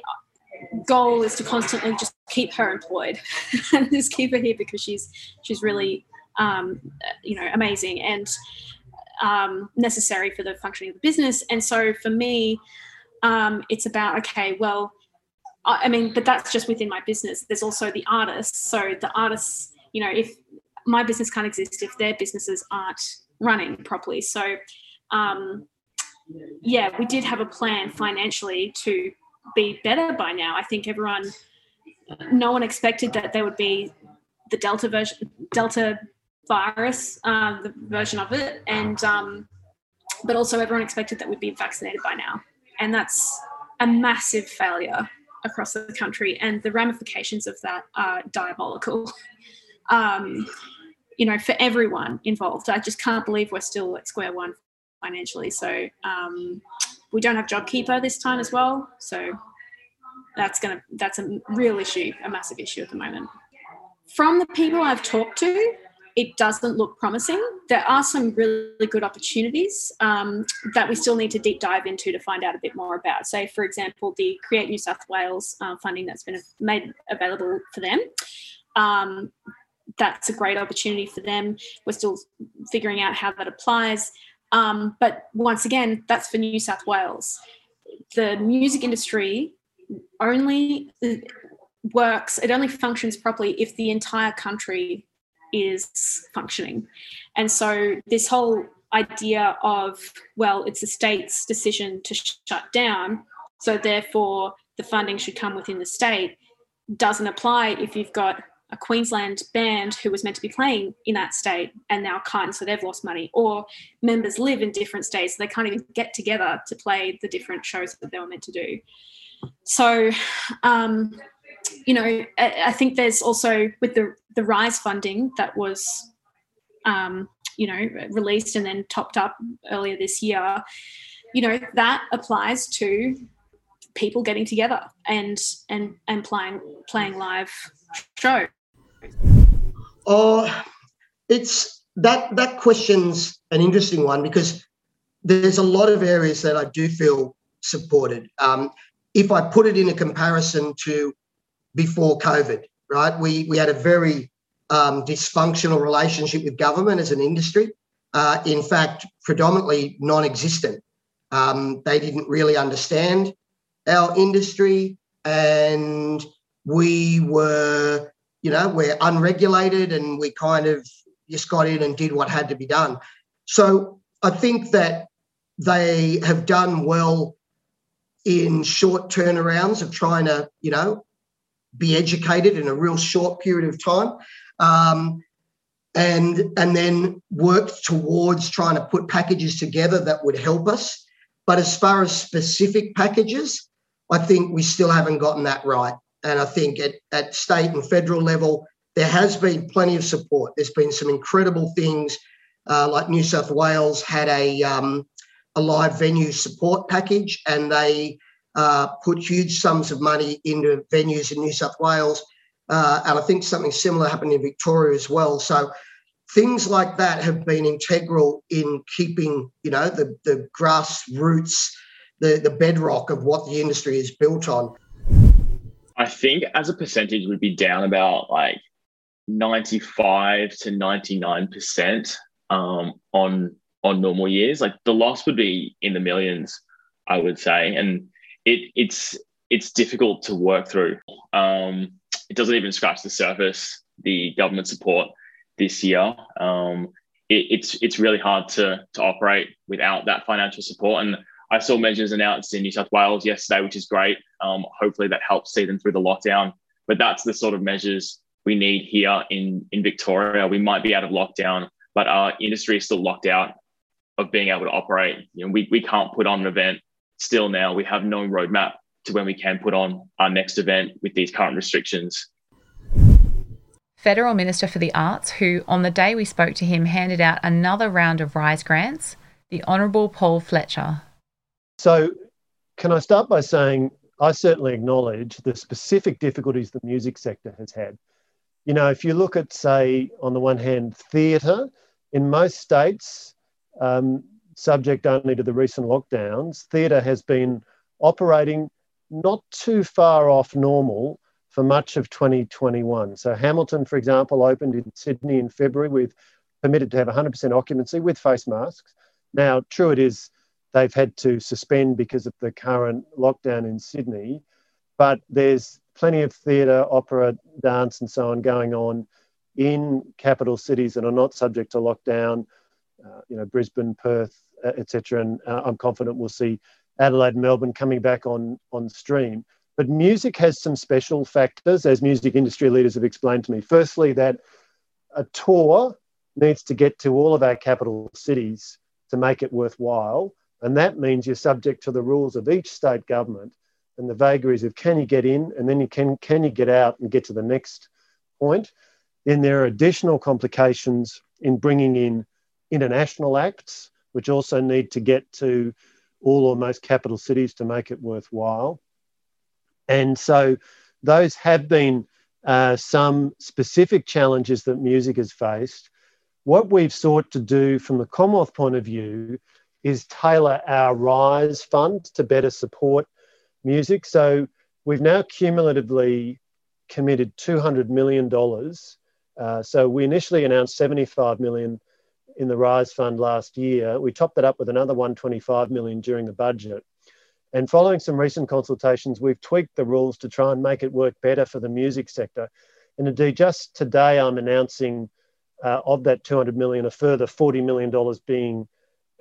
goal is to constantly just keep her employed and just keep her here because she's really, you know, amazing and necessary for the functioning of the business. And so for me, it's about, okay, well, I mean, but that's just within my business. There's also the artists. So the artists, you know, if my business can't exist if their businesses aren't running properly. So, yeah, we did have a plan financially to be better by now. I think no one expected that there would be the Delta virus, the version of it, and but also everyone expected that we'd be vaccinated by now, and that's a massive failure across the country, and the ramifications of that are diabolical. You know, for everyone involved. I just can't believe we're still at square one financially. So we don't have JobKeeper this time as well. So that's a real issue, a massive issue at the moment. From the people I've talked to, it doesn't look promising. There are some really good opportunities that we still need to deep dive into to find out a bit more about. Say, for example, the Create New South Wales funding that's been made available for them. That's a great opportunity for them. We're still figuring out how that applies. But once again, that's for New South Wales. The music industry only works, it only functions properly if the entire country is functioning. And so this whole idea of, well, it's the state's decision to shut down, so therefore the funding should come within the state, doesn't apply if you've got a Queensland band who was meant to be playing in that state and now can't, so they've lost money, or members live in different states, so they can't even get together to play the different shows that they were meant to do. So, you know, I think there's also with the RISE funding that was, you know, released and then topped up earlier this year, you know, that applies to people getting together and playing live show. It's that question's an interesting one because there's a lot of areas that I do feel supported. If I put it in a comparison to before COVID, right? We had a very dysfunctional relationship with government as an industry. In fact, predominantly non-existent. They didn't really understand our industry, and we were, you know, we're unregulated, and we kind of just got in and did what had to be done. So I think that they have done well in short turnarounds of trying to, you know, be educated in a real short period of time, and then worked towards trying to put packages together that would help us. But as far as specific packages, I think we still haven't gotten that right. And I think at state and federal level, there has been plenty of support. There's been some incredible things, like New South Wales had a live venue support package, and they put huge sums of money into venues in New South Wales. And I think something similar happened in Victoria as well. So things like that have been integral in keeping, you know, the grassroots, the bedrock of what the industry is built on. I think as a percentage, we'd be down about like 95 to 99% on normal years. Like, the loss would be in the millions, I would say. And it's difficult to work through. It doesn't even scratch the surface, the government support this year. It's really hard to operate without that financial support. And I saw measures announced in New South Wales yesterday, which is great. Hopefully that helps see them through the lockdown. But that's the sort of measures we need here in Victoria. We might be out of lockdown, but our industry is still locked out of being able to operate. You know, we can't put on an event still now. We have no roadmap to when we can put on our next event with these current restrictions. Federal Minister for the Arts, who on the day we spoke to him handed out another round of RISE grants, the Honourable Paul Fletcher. So can I start by saying I certainly acknowledge the specific difficulties the music sector has had. You know, if you look at, say, on the one hand, theatre, in most states, subject only to the recent lockdowns, theatre has been operating not too far off normal for much of 2021. So Hamilton, for example, opened in Sydney in February with permitted to have 100% occupancy with face masks. Now, true it is they've had to suspend because of the current lockdown in Sydney, but there's plenty of theatre, opera, dance and so on going on in capital cities that are not subject to lockdown, you know, Brisbane, Perth, etc. And I'm confident we'll see Adelaide and Melbourne coming back on stream. But music has some special factors, as music industry leaders have explained to me. Firstly, that a tour needs to get to all of our capital cities to make it worthwhile. And that means you're subject to the rules of each state government and the vagaries of can you get in and then you can you get out and get to the next point. Then there are additional complications in bringing in international acts, which also need to get to all or most capital cities to make it worthwhile. And so those have been some specific challenges that music has faced. What we've sought to do from the Commonwealth point of view is tailor our RISE fund to better support music. So we've now cumulatively committed $200 million. So we initially announced $75 million in the RISE fund last year. We topped that up with another $125 million during the budget. And following some recent consultations, we've tweaked the rules to try and make it work better for the music sector. And indeed, just today I'm announcing of that $200 million, a further $40 million being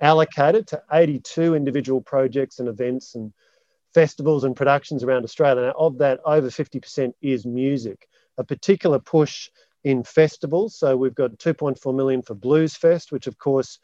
allocated to 82 individual projects and events and festivals and productions around Australia. Now, of that, over 50% is music, a particular push in festivals. So we've got $2.4 million for Bluesfest, which, of course,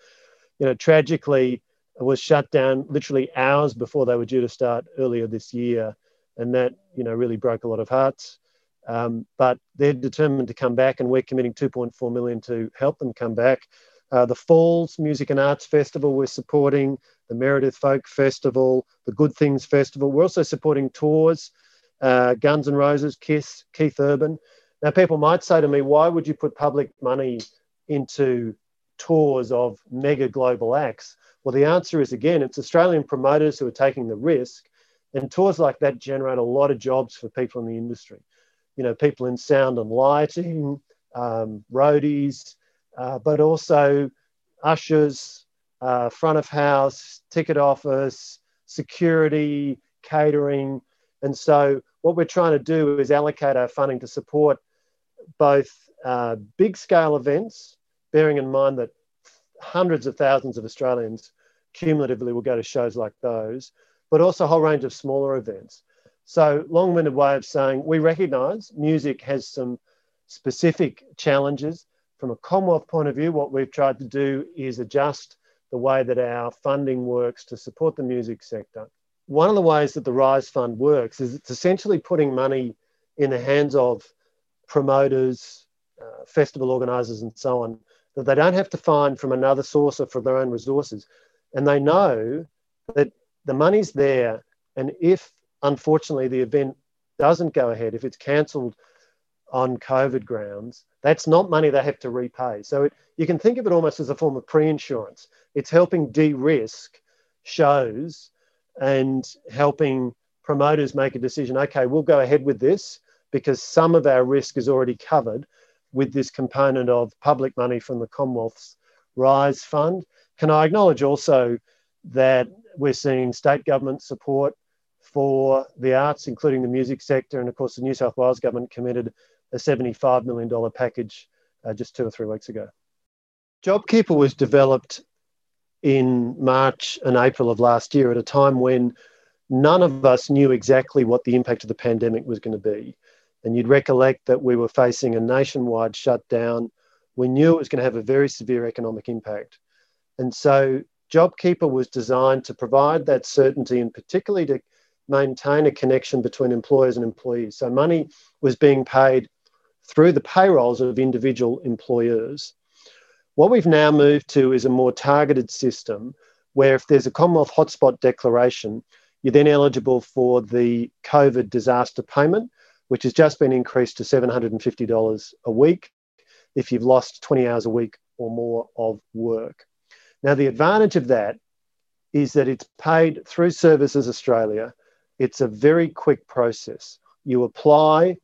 you know, tragically was shut down literally hours before they were due to start earlier this year. And that, you know, really broke a lot of hearts. But they're determined to come back and we're committing $2.4 million to help them come back. The Falls Music and Arts Festival we're supporting, the Meredith Folk Festival, the Good Things Festival. We're also supporting Tours, Guns N' Roses, KISS, Keith Urban. Now, people might say to me, why would you put public money into tours of mega global acts? Well, the answer is, again, it's Australian promoters who are taking the risk, and tours like that generate a lot of jobs for people in the industry. You know, people in sound and lighting, roadies, but also ushers, front of house, ticket office, security, catering. And so what we're trying to do is allocate our funding to support both big-scale events, bearing in mind that hundreds of thousands of Australians cumulatively will go to shows like those, but also a whole range of smaller events. So long-winded way of saying we recognise music has some specific challenges. From a Commonwealth point of view, what we've tried to do is adjust the way that our funding works to support the music sector. One of the ways that the RISE Fund works is it's essentially putting money in the hands of promoters, festival organisers and so on, that they don't have to find from another source or from their own resources. And they know that the money's there, and if, unfortunately, the event doesn't go ahead, if it's cancelled on COVID grounds, that's not money they have to repay. So you can think of it almost as a form of pre-insurance. It's helping de-risk shows and helping promoters make a decision, okay, we'll go ahead with this because some of our risk is already covered, with this component of public money from the Commonwealth's RISE Fund. Can I acknowledge also that we're seeing state government support for the arts, including the music sector, and of course the New South Wales government committed a $75 million package just 2 or 3 weeks ago. JobKeeper was developed in March and April of last year at a time when none of us knew exactly what the impact of the pandemic was going to be. And you'd recollect that we were facing a nationwide shutdown. We knew it was going to have a very severe economic impact. And so JobKeeper was designed to provide that certainty and particularly to maintain a connection between employers and employees. So money was being paid through the payrolls of individual employers. What we've now moved to is a more targeted system where if there's a Commonwealth hotspot declaration, you're then eligible for the COVID disaster payment, which has just been increased to $750 a week if you've lost 20 hours a week or more of work. Now, the advantage of that is that it's paid through Services Australia. It's a very quick process. You apply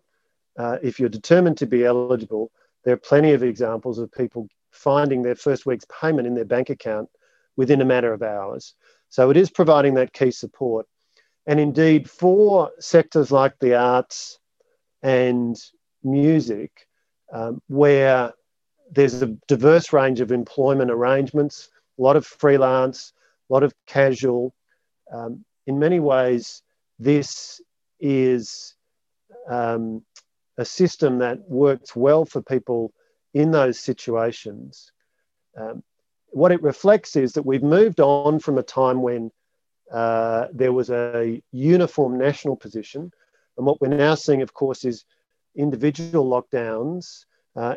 if you're determined to be eligible. There are plenty of examples of people finding their first week's payment in their bank account within a matter of hours. So it is providing that key support. And indeed, for sectors like the arts and music, where there's a diverse range of employment arrangements, a lot of freelance, a lot of casual. In many ways, this is a system that works well for people in those situations. What it reflects is that we've moved on from a time when there was a uniform national position. And what we're now seeing, of course, is individual lockdowns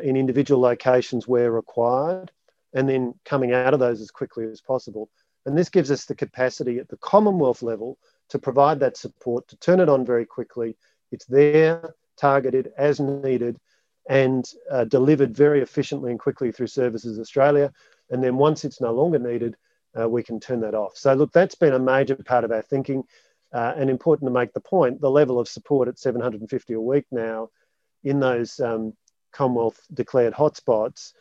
in individual locations where required, and then coming out of those as quickly as possible. And this gives us the capacity at the Commonwealth level to provide that support, to turn it on very quickly. It's there, targeted as needed, and delivered very efficiently and quickly through Services Australia. And then once it's no longer needed, we can turn that off. So look, that's been a major part of our thinking, and important to make the point, the level of support at $750 a week now in those Commonwealth declared hotspots,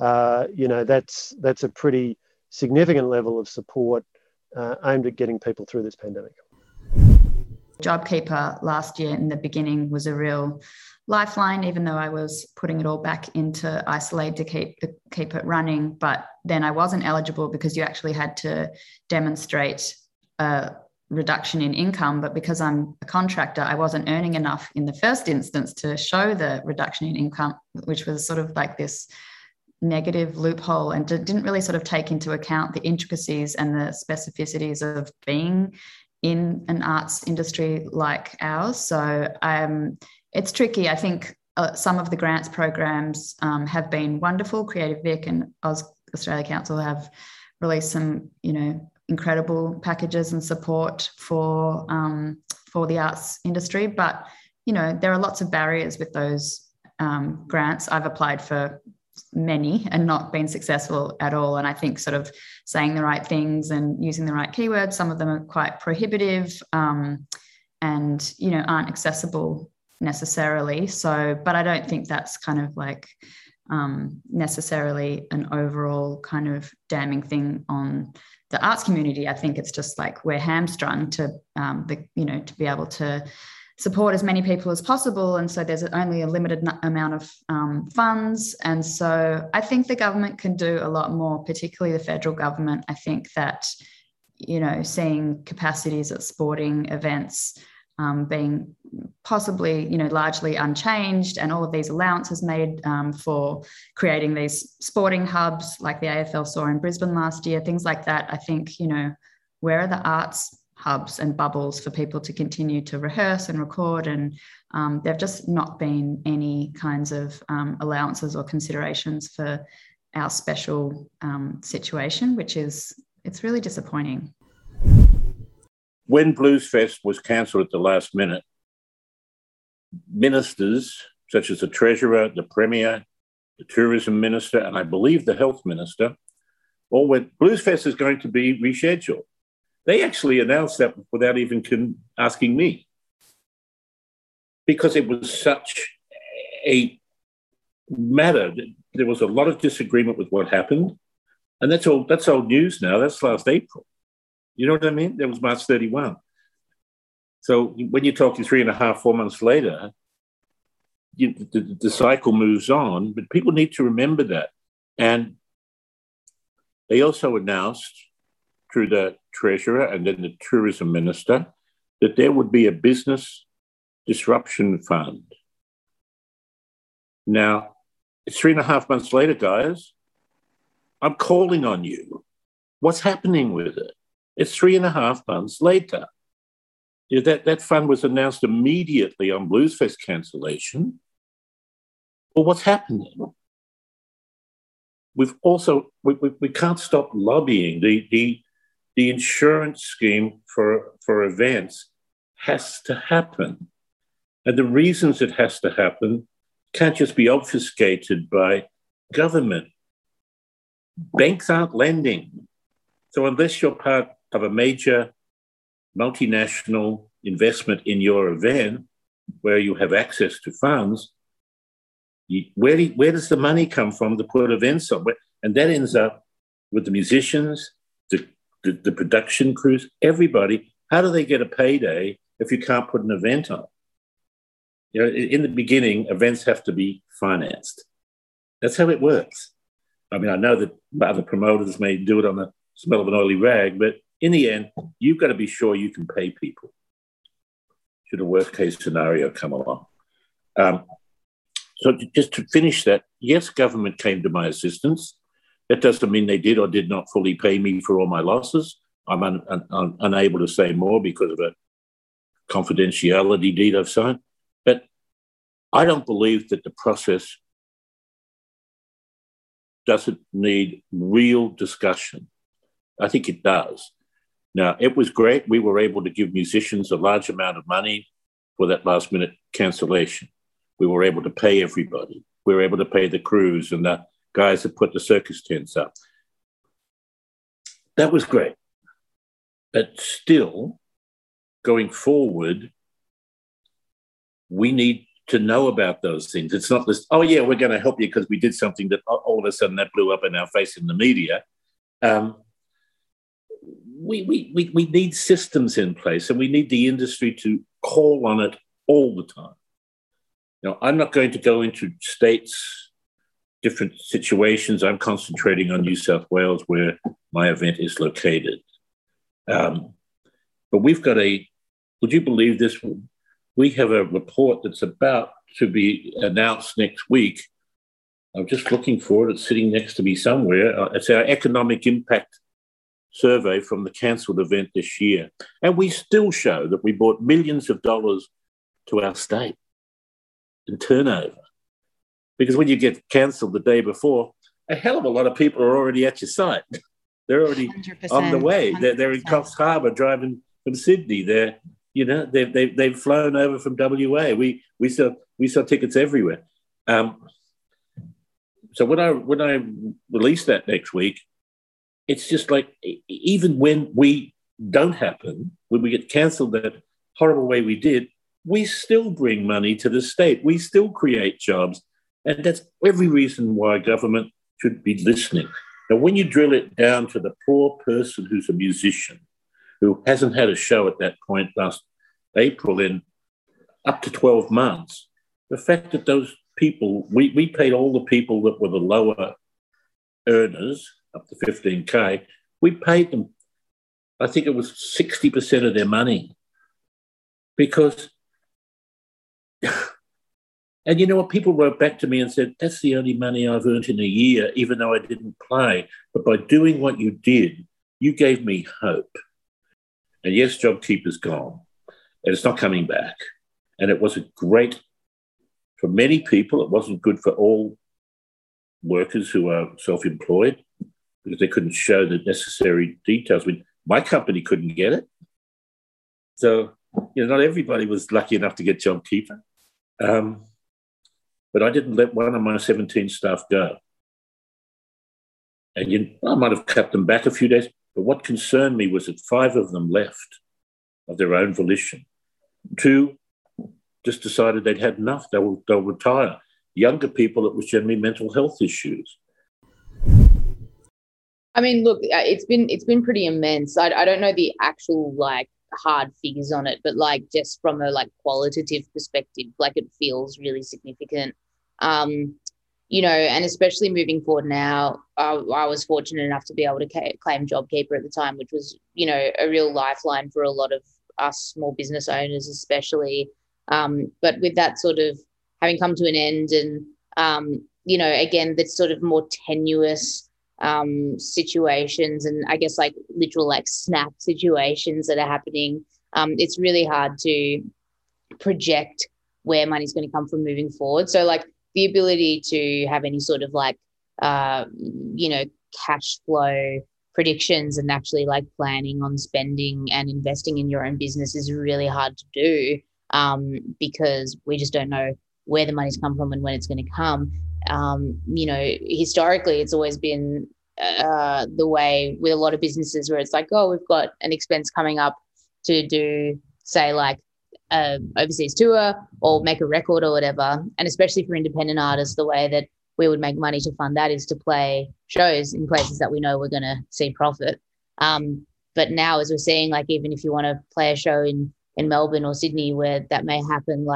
you know, that's a pretty significant level of support aimed at getting people through this pandemic. JobKeeper last year in the beginning was a real lifeline, even though I was putting it all back into Isol-Aid to keep it running. But then I wasn't eligible because you actually had to demonstrate a reduction in income. But because I'm a contractor, I wasn't earning enough in the first instance to show the reduction in income, which was sort of like this negative loophole and didn't really sort of take into account the intricacies and the specificities of being in an arts industry like ours. So it's tricky. I think some of the grants programs have been wonderful. Creative Vic and Australia Council have released some, you know, incredible packages and support for the arts industry. But, you know, there are lots of barriers with those grants. I've applied for many and not been successful at all. And I think sort of saying the right things and using the right keywords, some of them are quite prohibitive and, you know, aren't accessible necessarily. So, but I don't think that's kind of like necessarily an overall kind of damning thing on the arts community. I think it's just like we're hamstrung to, you know, to be able to support as many people as possible, and so there's only a limited amount of funds. And so I think the government can do a lot more, particularly the federal government. I think that, you know, seeing capacities at sporting events being possibly, you know, largely unchanged, and all of these allowances made for creating these sporting hubs like the AFL saw in Brisbane last year, things like that. I think, you know, where are the arts hubs and bubbles for people to continue to rehearse and record? And there have just not been any kinds of allowances or considerations for our special situation, which is, it's really disappointing. When Bluesfest was cancelled at the last minute, ministers such as the Treasurer, the Premier, the Tourism Minister, and I believe the Health Minister, all went, Bluesfest is going to be rescheduled. They actually announced that without even asking me, because it was such a mattered. There was a lot of disagreement with what happened. And that's all. That's old news now. That's last April. You know what I mean? That was March 31. So when you're talking 3.5, 4 months later, the cycle moves on. But people need to remember that. And they also announced through the Treasurer and then the Tourism Minister that there would be a business disruption fund. Now, it's 3.5 months later, guys. I'm calling on you. What's happening with it? It's 3.5 months later. You know, that fund was announced immediately on Bluesfest cancellation. Well, what's happening? We've also, we can't stop lobbying. The insurance scheme for events has to happen. And the reasons it has to happen can't just be obfuscated by government. Banks aren't lending. So unless you're part of a major multinational investment in your event where you have access to funds, where does the money come from to put events on? And that ends up with the musicians, the production crews, everybody. How do they get a payday if you can't put an event on? You know, in the beginning, events have to be financed. That's how it works. I mean, I know that other promoters may do it on the smell of an oily rag, but in the end, you've got to be sure you can pay people should a worst-case scenario come along. So just to finish that, yes, government came to my assistance. That doesn't mean they did or did not fully pay me for all my losses. I'm unable to say more because of a confidentiality deed I've signed. But I don't believe that the process doesn't need real discussion. I think it does. Now, it was great. We were able to give musicians a large amount of money for that last-minute cancellation. We were able to pay everybody. We were able to pay the crews and the guys that put the circus tents up. That was great. But still, going forward, we need to know about those things. It's not this, oh, yeah, we're going to help you because we did something that all of a sudden that blew up in our face in the media. We need systems in place, and we need the industry to call on it all the time. Now, I'm not going to go into states, different situations. I'm concentrating on New South Wales, where my event is located. But we've got a, would you believe this? We have a report that's about to be announced next week. I'm just looking for it. It's sitting next to me somewhere. It's our economic impact survey from the cancelled event this year. And we still show that we brought millions of dollars to our state in turnover. Because when you get cancelled the day before, a hell of a lot of people are already at your site. They're already on the way. They're in Coffs Harbour driving from Sydney. They're... You know, they've flown over from WA. We sell tickets everywhere. So when I release that next week, it's just like, even when we don't happen, when we get cancelled that horrible way we did, we still bring money to the state. We still create jobs. And that's every reason why government should be listening. Now, when you drill it down to the poor person who's a musician, who hasn't had a show at that point last April in up to 12 months, the fact that those people, we paid all the people that were the lower earners, up to 15K, we paid them, I think it was 60% of their money. Because, and you know what, people wrote back to me and said, that's the only money I've earned in a year, even though I didn't play. But by doing what you did, you gave me hope. And yes, JobKeeper's gone, and it's not coming back. And it wasn't great for many people. It wasn't good for all workers who are self-employed because they couldn't show the necessary details. I mean, my company couldn't get it. So, you know, not everybody was lucky enough to get JobKeeper. But I didn't let one of my 17 staff go. And you know, I might have cut them back a few days. But what concerned me was that 5 of them left of their own volition. 2 just decided they'd had enough, they'll retire. younger people, it was generally mental health issues. I mean, look, it's been pretty immense. I don't know the actual hard figures on it, but just from a qualitative perspective, it feels really significant. And especially moving forward now, I was fortunate enough to be able to claim JobKeeper at the time, which was, a real lifeline for a lot of us small business owners, especially. But with that sort of having come to an end and, again, that sort of more tenuous situations and I guess literal snap situations that are happening, it's really hard to project where money's going to come from moving forward. So the ability to have any sort of cash flow predictions and actually planning on spending and investing in your own business is really hard to do because we just don't know where the money's come from and when it's going to come. Historically, it's always been the way with a lot of businesses where it's we've got an expense coming up to do, say, overseas tour or make a record or whatever. And especially for independent artists, the way that we would make money to fund that is to play shows in places that we know we're going to see profit. But now, as we're seeing, even if you want to play a show in Melbourne or Sydney where that may happen,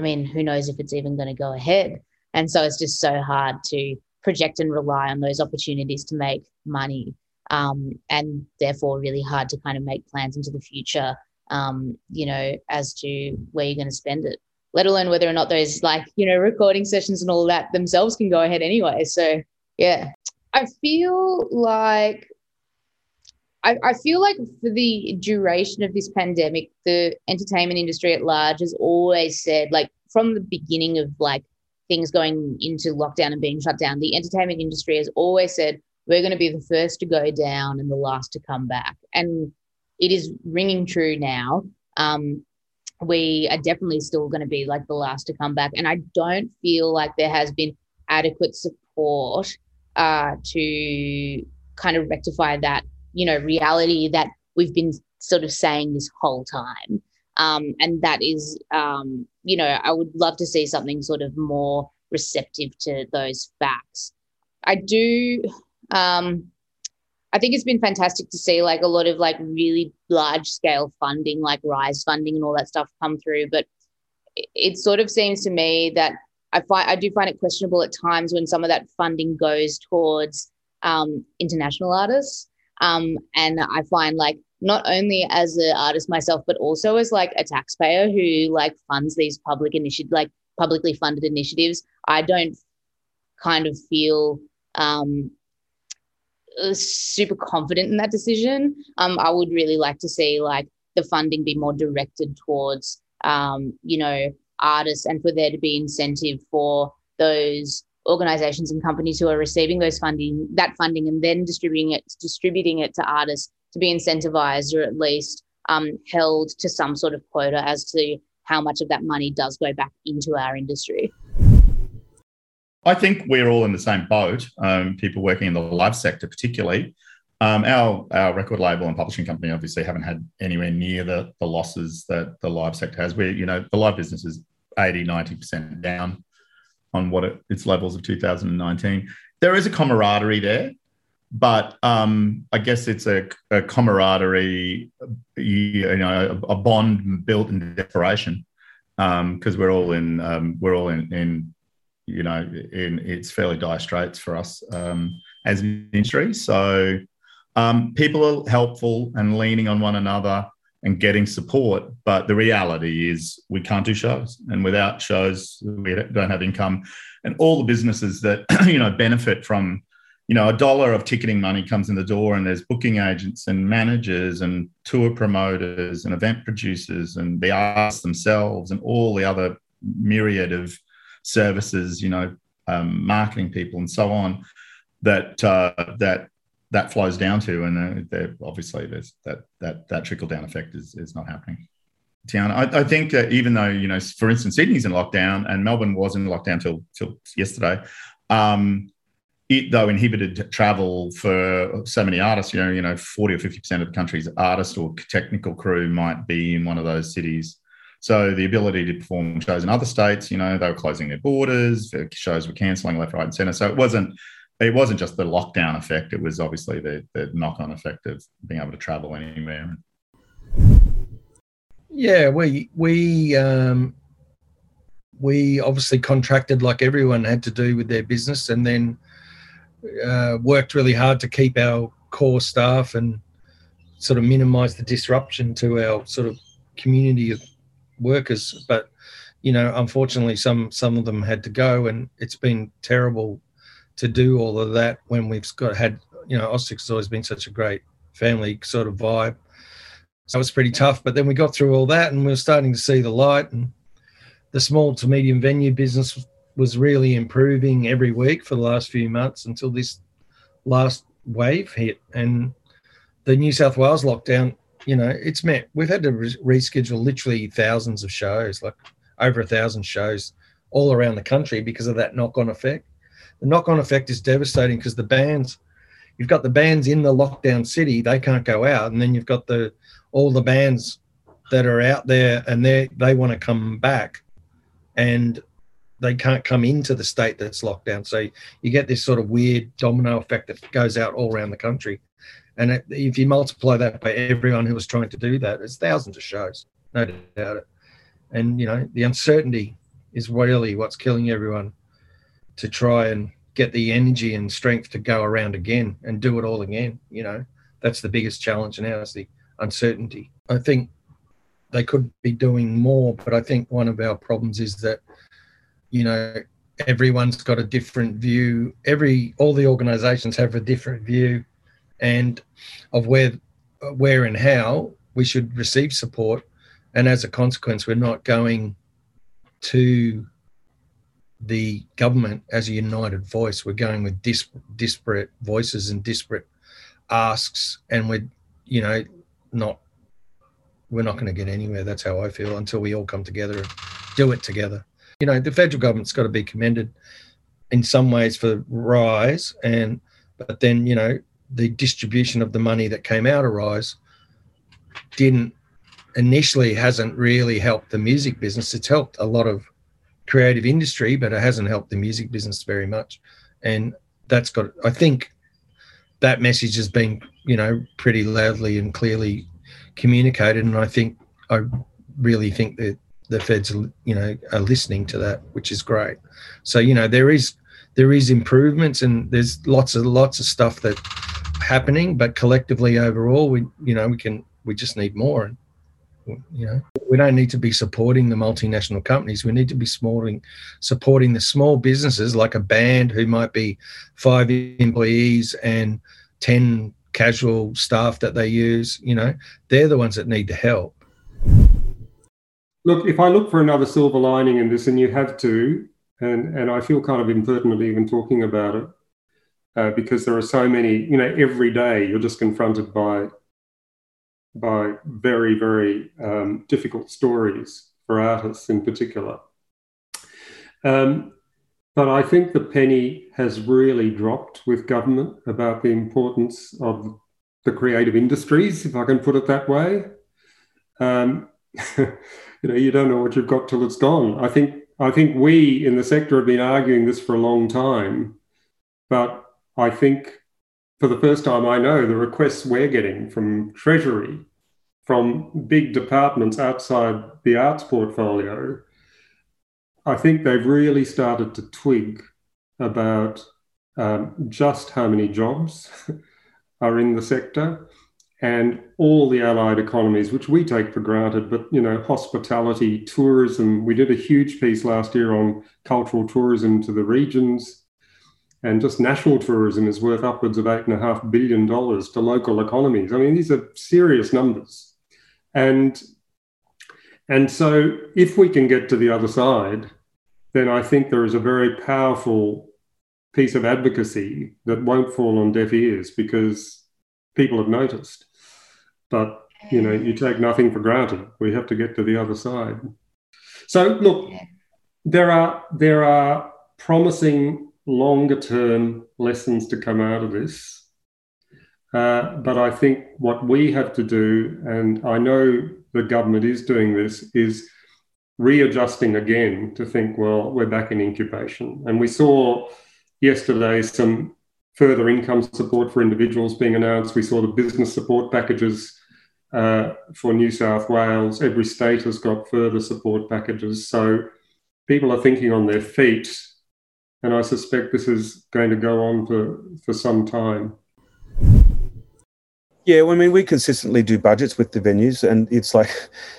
who knows if it's even going to go ahead. And so it's just so hard to project and rely on those opportunities to make money, and therefore really hard to kind of make plans into the future, as to where you're going to spend it, let alone whether or not those recording sessions and all that themselves can go ahead anyway. So, yeah, I feel like for the duration of this pandemic, the entertainment industry at large has always said, from the beginning of things going into lockdown and being shut down, the entertainment industry has always said, we're going to be the first to go down and the last to come back. And it is ringing true now. We are definitely still going to be the last to come back. And I don't feel like there has been adequate support to kind of rectify that, reality that we've been sort of saying this whole time. And that is, I would love to see something sort of more receptive to those facts. I do, I think it's been fantastic to see a lot of really large scale funding, RISE funding and all that stuff come through. But it sort of seems to me that I do find it questionable at times when some of that funding goes towards international artists. And I find not only as an artist myself, but also as a taxpayer who funds these publicly funded initiatives, I don't kind of feel super confident in that decision. I would really like to see the funding be more directed towards, artists, and for there to be incentive for those organisations and companies who are receiving that funding and then distributing it to artists, to be incentivised or at least held to some sort of quota as to how much of that money does go back into our industry. I think we're all in the same boat, people working in the live sector particularly. Our record label and publishing company obviously haven't had anywhere near the losses that the live sector has. We, the live business is 80, 90% down on what its levels of 2019. There is a camaraderie there. But I guess it's a camaraderie, a bond built in desperation, because we're all in it's fairly dire straits for us as an industry. So people are helpful and leaning on one another and getting support. But the reality is we can't do shows, and without shows we don't have income. And all the businesses that benefit from a dollar of ticketing money comes in the door, and there's booking agents and managers and tour promoters and event producers and the artists themselves and all the other myriad of services, marketing people and so on, that flows down to. And obviously there's that trickle-down effect is not happening. Tiana, I think that even though, for instance, Sydney's in lockdown and Melbourne was in lockdown till yesterday, it, though, inhibited travel for so many artists. 40 or 50% of the country's artist or technical crew might be in one of those cities. So the ability to perform shows in other states, you know, they were closing their borders, the shows were cancelling left, right and centre. So it wasn't just the lockdown effect. It was obviously the knock-on effect of being able to travel anywhere. Yeah, we obviously contracted like everyone had to do with their business, and then worked really hard to keep our core staff and sort of minimise the disruption to our sort of community of workers. But, you know, unfortunately some of them had to go, and it's been terrible to do all of that when we've had, you know, Oztix has always been such a great family sort of vibe. So it's pretty tough. But then we got through all that and we were starting to see the light, and the small to medium venue business was really improving every week for the last few months until this last wave hit. And the New South Wales lockdown, you know, it's meant we've had to reschedule literally thousands of shows, like over 1,000 shows all around the country because of that knock-on effect. The knock-on effect is devastating because the bands, you've got the bands in the lockdown city, they can't go out, and then you've got all the bands that are out there and they want to come back and they can't come into the state that's locked down. So you get this sort of weird domino effect that goes out all around the country. And if you multiply that by everyone who was trying to do that, it's thousands of shows, no doubt about it. And, you know, the uncertainty is really what's killing everyone, to try and get the energy and strength to go around again and do it all again. You know, that's the biggest challenge now, is the uncertainty. I think they could be doing more, but I think one of our problems is that, you know, everyone's got a different view. All the organisations have a different view and of where and how we should receive support. And as a consequence, we're not going to the government as a united voice. We're going with disparate voices and disparate asks, and we're not going to get anywhere. That's how I feel, until we all come together and do it together. You know, the federal government's got to be commended in some ways for RISE, but then, you know, the distribution of the money that came out of RISE hasn't really helped the music business. It's helped a lot of creative industry, but it hasn't helped the music business very much. And that's got, I think that message has been, you know, pretty loudly and clearly communicated. And I really think that the feds, you know, are listening to that, which is great. So, you know, there is improvements, and there's lots of stuff that's happening, but collectively overall, we just need more. And, you know, we don't need to be supporting the multinational companies. We need to be supporting the small businesses, like a band who might be 5 employees and 10 casual staff that they use. You know, they're the ones that need the help. Look, if I look for another silver lining in this, and you have to, and I feel kind of impertinent even talking about it, because there are so many, you know, every day you're just confronted by very, very difficult stories for artists in particular. But I think the penny has really dropped with government about the importance of the creative industries, if I can put it that way. You know, you don't know what you've got till it's gone. I think we in the sector have been arguing this for a long time, but I think for the first time, I know the requests we're getting from Treasury, from big departments outside the arts portfolio, I think they've really started to twig about just how many jobs are in the sector, and all the allied economies, which we take for granted, but, you know, hospitality, tourism. We did a huge piece last year on cultural tourism to the regions. And just national tourism is worth upwards of $8.5 billion to local economies. I mean, these are serious numbers. And so if we can get to the other side, then I think there is a very powerful piece of advocacy that won't fall on deaf ears, because people have noticed. But, you know, you take nothing for granted. We have to get to the other side. So, look, there are promising longer-term lessons to come out of this. But I think what we have to do, and I know the government is doing this, is readjusting again to think, well, we're back in incubation. And we saw yesterday some further income support for individuals being announced. We saw the business support packages for New South Wales. Every state has got further support packages. So people are thinking on their feet, and I suspect this is going to go on for some time. Yeah, well, I mean, we consistently do budgets with the venues, and it's like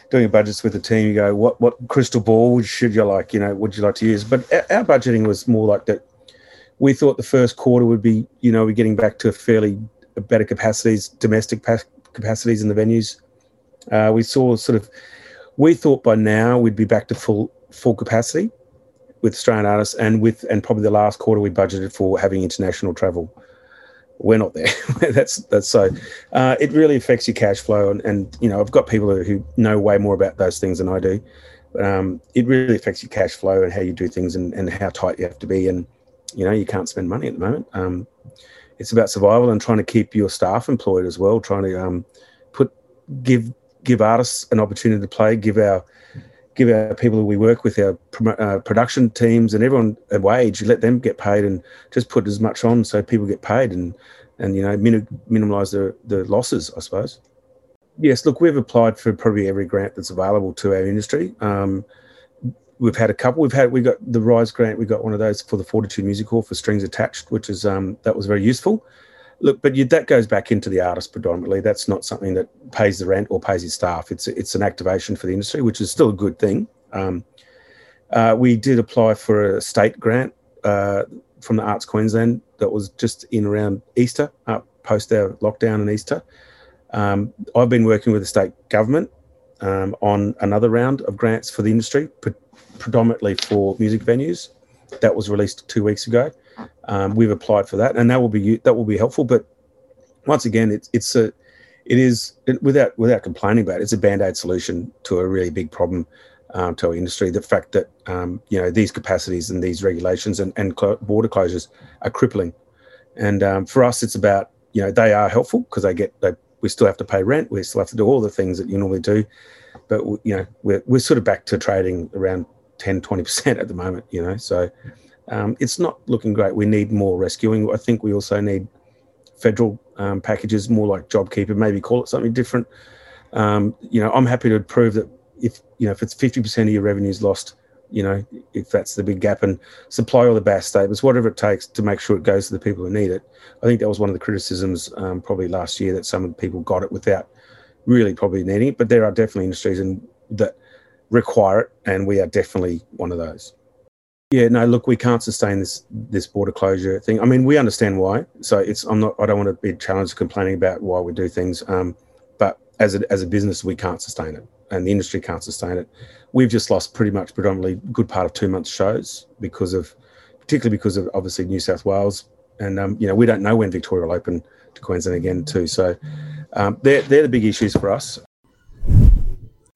doing budgets with a team. You go, what crystal ball should you like? You know, would you like to use? But our budgeting was more like that. We thought the first quarter would be, you know, we're getting back to better capacities, domestic capacities in the venues. We thought by now we'd be back to full capacity with Australian artists, and probably the last quarter we budgeted for having international travel. We're not there. that's so it really affects your cash flow, and you know, I've got people who know way more about those things than I do, but it really affects your cash flow and how you do things, and how tight you have to be, and you know, you can't spend money at the moment. It's about survival and trying to keep your staff employed as well, trying to give artists an opportunity to play, give our people who we work with, our production teams and everyone, a wage, let them get paid, and just put as much on so people get paid, and you know, minimise the losses, I suppose. Yes, look, we've applied for probably every grant that's available to our industry. We've had a couple. We got the RISE grant. We got one of those for the Fortitude Music Hall for Strings Attached, which is that was very useful. Look, but that goes back into the artist predominantly. That's not something that pays the rent or pays his staff. It's an activation for the industry, which is still a good thing. We did apply for a state grant from the Arts Queensland that was just in around Easter, post our lockdown and Easter. I've been working with the state government on another round of grants for the industry, predominantly for music venues. That was released 2 weeks ago. We've applied for that, and that will be helpful. But once again, it is without complaining about it, it's a band-aid solution to a really big problem to our industry. The fact that you know, these capacities and these regulations and border closures are crippling, and for us, it's about, you know, they are helpful because we still have to pay rent, we still have to do all the things that you normally do, but you know, we're sort of back to trading around 10-20% at the moment, you know, so. It's not looking great. We need more rescuing. I think we also need federal packages, more like JobKeeper, maybe call it something different. You know, I'm happy to prove that if it's 50% of your revenues lost, you know, if that's the big gap, and supply all the BAS statements, whatever it takes to make sure it goes to the people who need it. I think that was one of the criticisms probably last year, that some of the people got it without really probably needing it. But there are definitely industries that require it, and we are definitely one of those. Yeah, no, look, we can't sustain this border closure thing. I mean, we understand why. So I don't want to be challenged complaining about why we do things. But as a business, we can't sustain it, and the industry can't sustain it. We've just lost pretty much predominantly good part of 2 months' shows because of obviously New South Wales, and you know, we don't know when Victoria will open to Queensland again too. So they're the big issues for us.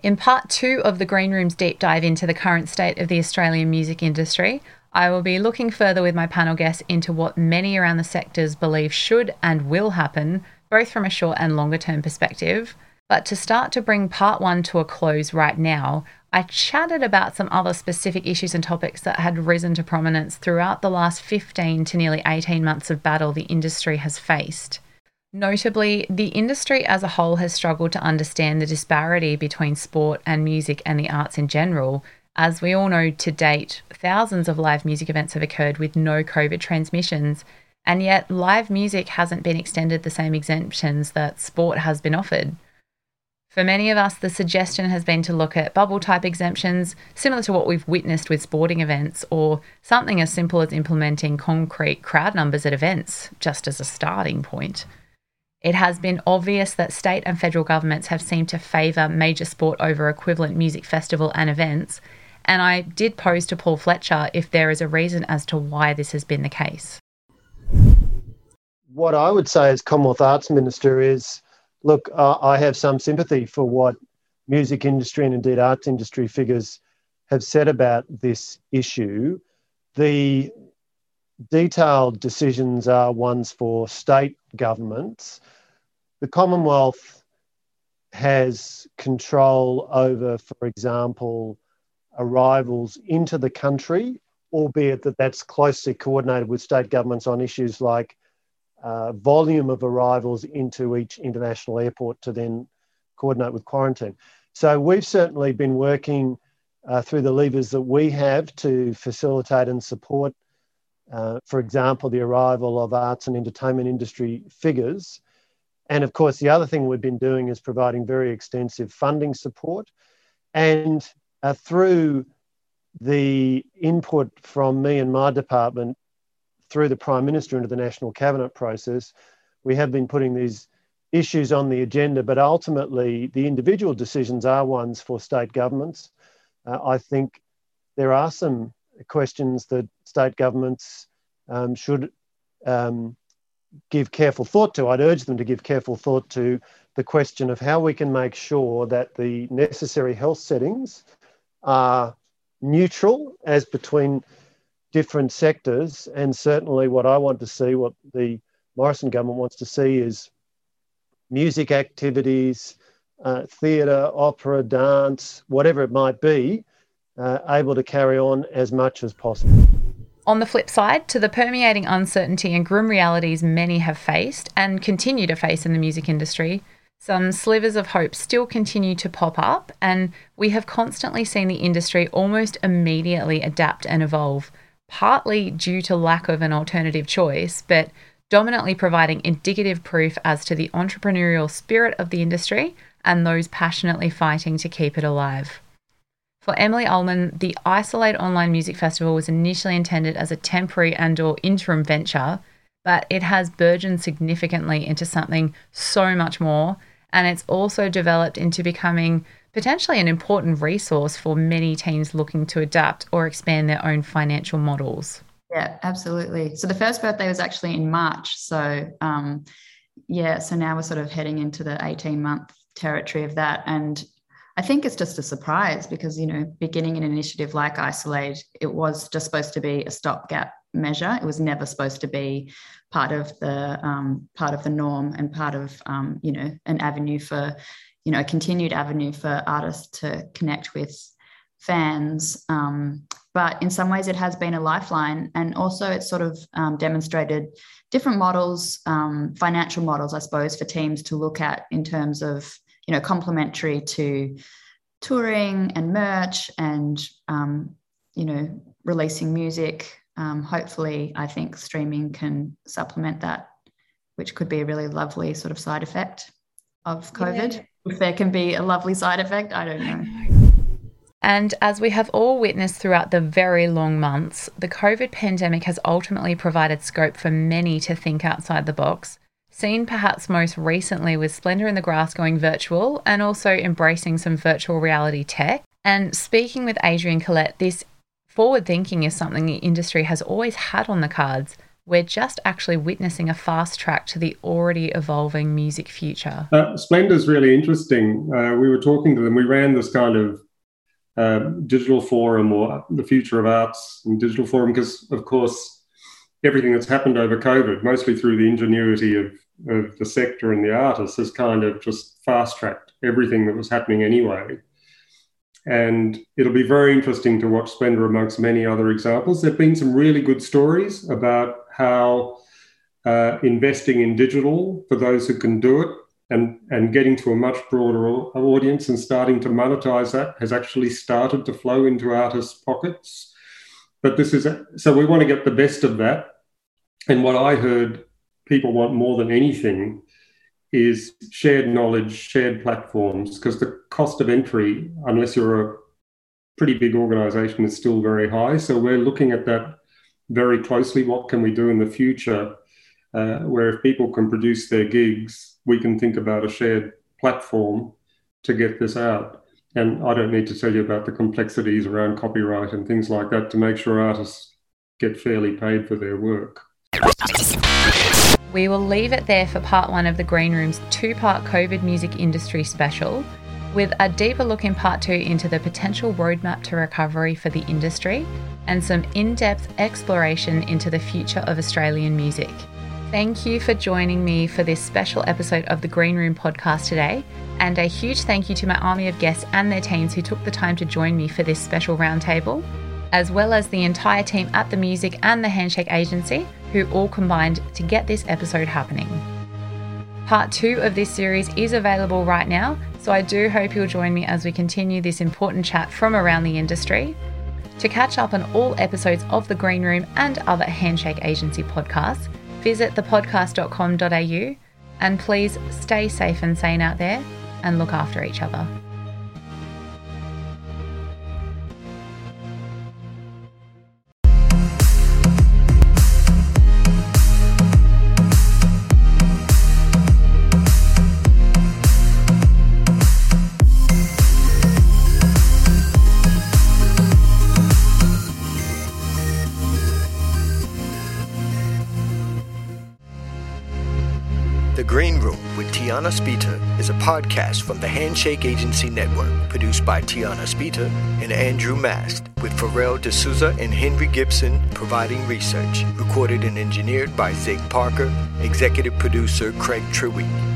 In part two of the Green Room's deep dive into the current state of the Australian music industry, I will be looking further with my panel guests into what many around the sectors believe should and will happen, both from a short and longer term perspective. But to start to bring part one to a close right now, I chatted about some other specific issues and topics that had risen to prominence throughout the last 15 to nearly 18 months of battle the industry has faced. Notably, the industry as a whole has struggled to understand the disparity between sport and music and the arts in general. As we all know, to date, thousands of live music events have occurred with no COVID transmissions, and yet live music hasn't been extended the same exemptions that sport has been offered. For many of us, the suggestion has been to look at bubble-type exemptions, similar to what we've witnessed with sporting events, or something as simple as implementing concrete crowd numbers at events, just as a starting point. It has been obvious that state and federal governments have seemed to favour major sport over equivalent music festival and events, and I did pose to Paul Fletcher if there is a reason as to why this has been the case. What I would say as Commonwealth Arts Minister is, look, I have some sympathy for what music industry and indeed arts industry figures have said about this issue. The detailed decisions are ones for state governments. The Commonwealth has control over, for example, arrivals into the country, albeit that that's closely coordinated with state governments on issues like volume of arrivals into each international airport to then coordinate with quarantine. So we've certainly been working through the levers that we have to facilitate and support, for example, the arrival of arts and entertainment industry figures. And of course, the other thing we've been doing is providing very extensive funding support. And through the input from me and my department, through the Prime Minister into the National Cabinet process, we have been putting these issues on the agenda, but ultimately the individual decisions are ones for state governments. I think there are some questions that state governments should give careful thought to. I'd urge them to give careful thought to the question of how we can make sure that the necessary health settings are neutral as between different sectors. And certainly what I want to see, what the Morrison government wants to see, is music activities, theatre, opera, dance, whatever it might be, able to carry on as much as possible. On the flip side, to the permeating uncertainty and grim realities many have faced and continue to face in the music industry, some slivers of hope still continue to pop up, and we have constantly seen the industry almost immediately adapt and evolve, partly due to lack of an alternative choice, but dominantly providing indicative proof as to the entrepreneurial spirit of the industry and those passionately fighting to keep it alive. For Emily Ulman, the Isol-Aid Online Music Festival was initially intended as a temporary and/or interim venture, but it has burgeoned significantly into something so much more, and it's also developed into becoming potentially an important resource for many teams looking to adapt or expand their own financial models. Yeah, absolutely. So the first birthday was actually in March. So so now we're sort of heading into the 18-month territory of that, and I think it's just a surprise because, you know, beginning an initiative like Isol-Aid, it was just supposed to be a stopgap measure. It was never supposed to be part of the norm and part of, an avenue for, a continued avenue for artists to connect with fans. But in some ways it has been a lifeline, and also it's sort of demonstrated different models, financial models, I suppose, for teams to look at in terms of, complementary to touring and merch and, releasing music. Hopefully, I think streaming can supplement that, which could be a really lovely sort of side effect of COVID. Yeah. If there can be a lovely side effect, I don't know. And as we have all witnessed throughout the very long months, the COVID pandemic has ultimately provided scope for many to think outside the box, seen perhaps most recently with Splendour in the Grass going virtual and also embracing some virtual reality tech. And speaking with Adrian Collette, this forward thinking is something the industry has always had on the cards. We're just actually witnessing a fast track to the already evolving music future. Splendour's really interesting. We were talking to them. We ran this kind of digital forum, or the future of arts and digital forum, because, of course, everything that's happened over COVID, mostly through the ingenuity of the sector and the artists, has kind of just fast-tracked everything that was happening anyway. And it'll be very interesting to watch Splendour amongst many other examples. There have been some really good stories about how investing in digital for those who can do it and getting to a much broader audience and starting to monetize that has actually started to flow into artists' pockets. But this is, so we want to get the best of that. And what I heard people want more than anything is shared knowledge, shared platforms, because the cost of entry, unless you're a pretty big organisation, is still very high. So we're looking at that very closely. What can we do in the future where if people can produce their gigs, we can think about a shared platform to get this out? And I don't need to tell you about the complexities around copyright and things like that to make sure artists get fairly paid for their work. We will leave it there for part one of the Green Room's two-part COVID music industry special, with a deeper look in part two into the potential roadmap to recovery for the industry and some in-depth exploration into the future of Australian music. Thank you for joining me for this special episode of the Green Room podcast today, and a huge thank you to my army of guests and their teams who took the time to join me for this special roundtable, as well as the entire team at The Music and the Handshake Agency, who all combined to get this episode happening. Part 2 of this series is available right now, so I do hope you'll join me as we continue this important chat from around the industry. To catch up on all episodes of The Green Room and other Handshake Agency podcasts, visit thepodcast.com.au, and please stay safe and sane out there and look after each other. Tiana Speeter is a podcast from the Handshake Agency Network, produced by Tiana Speeter and Andrew Mast, with Pharrell D'Souza and Henry Gibson providing research, recorded and engineered by Zig Parker, executive producer Craig Trewick.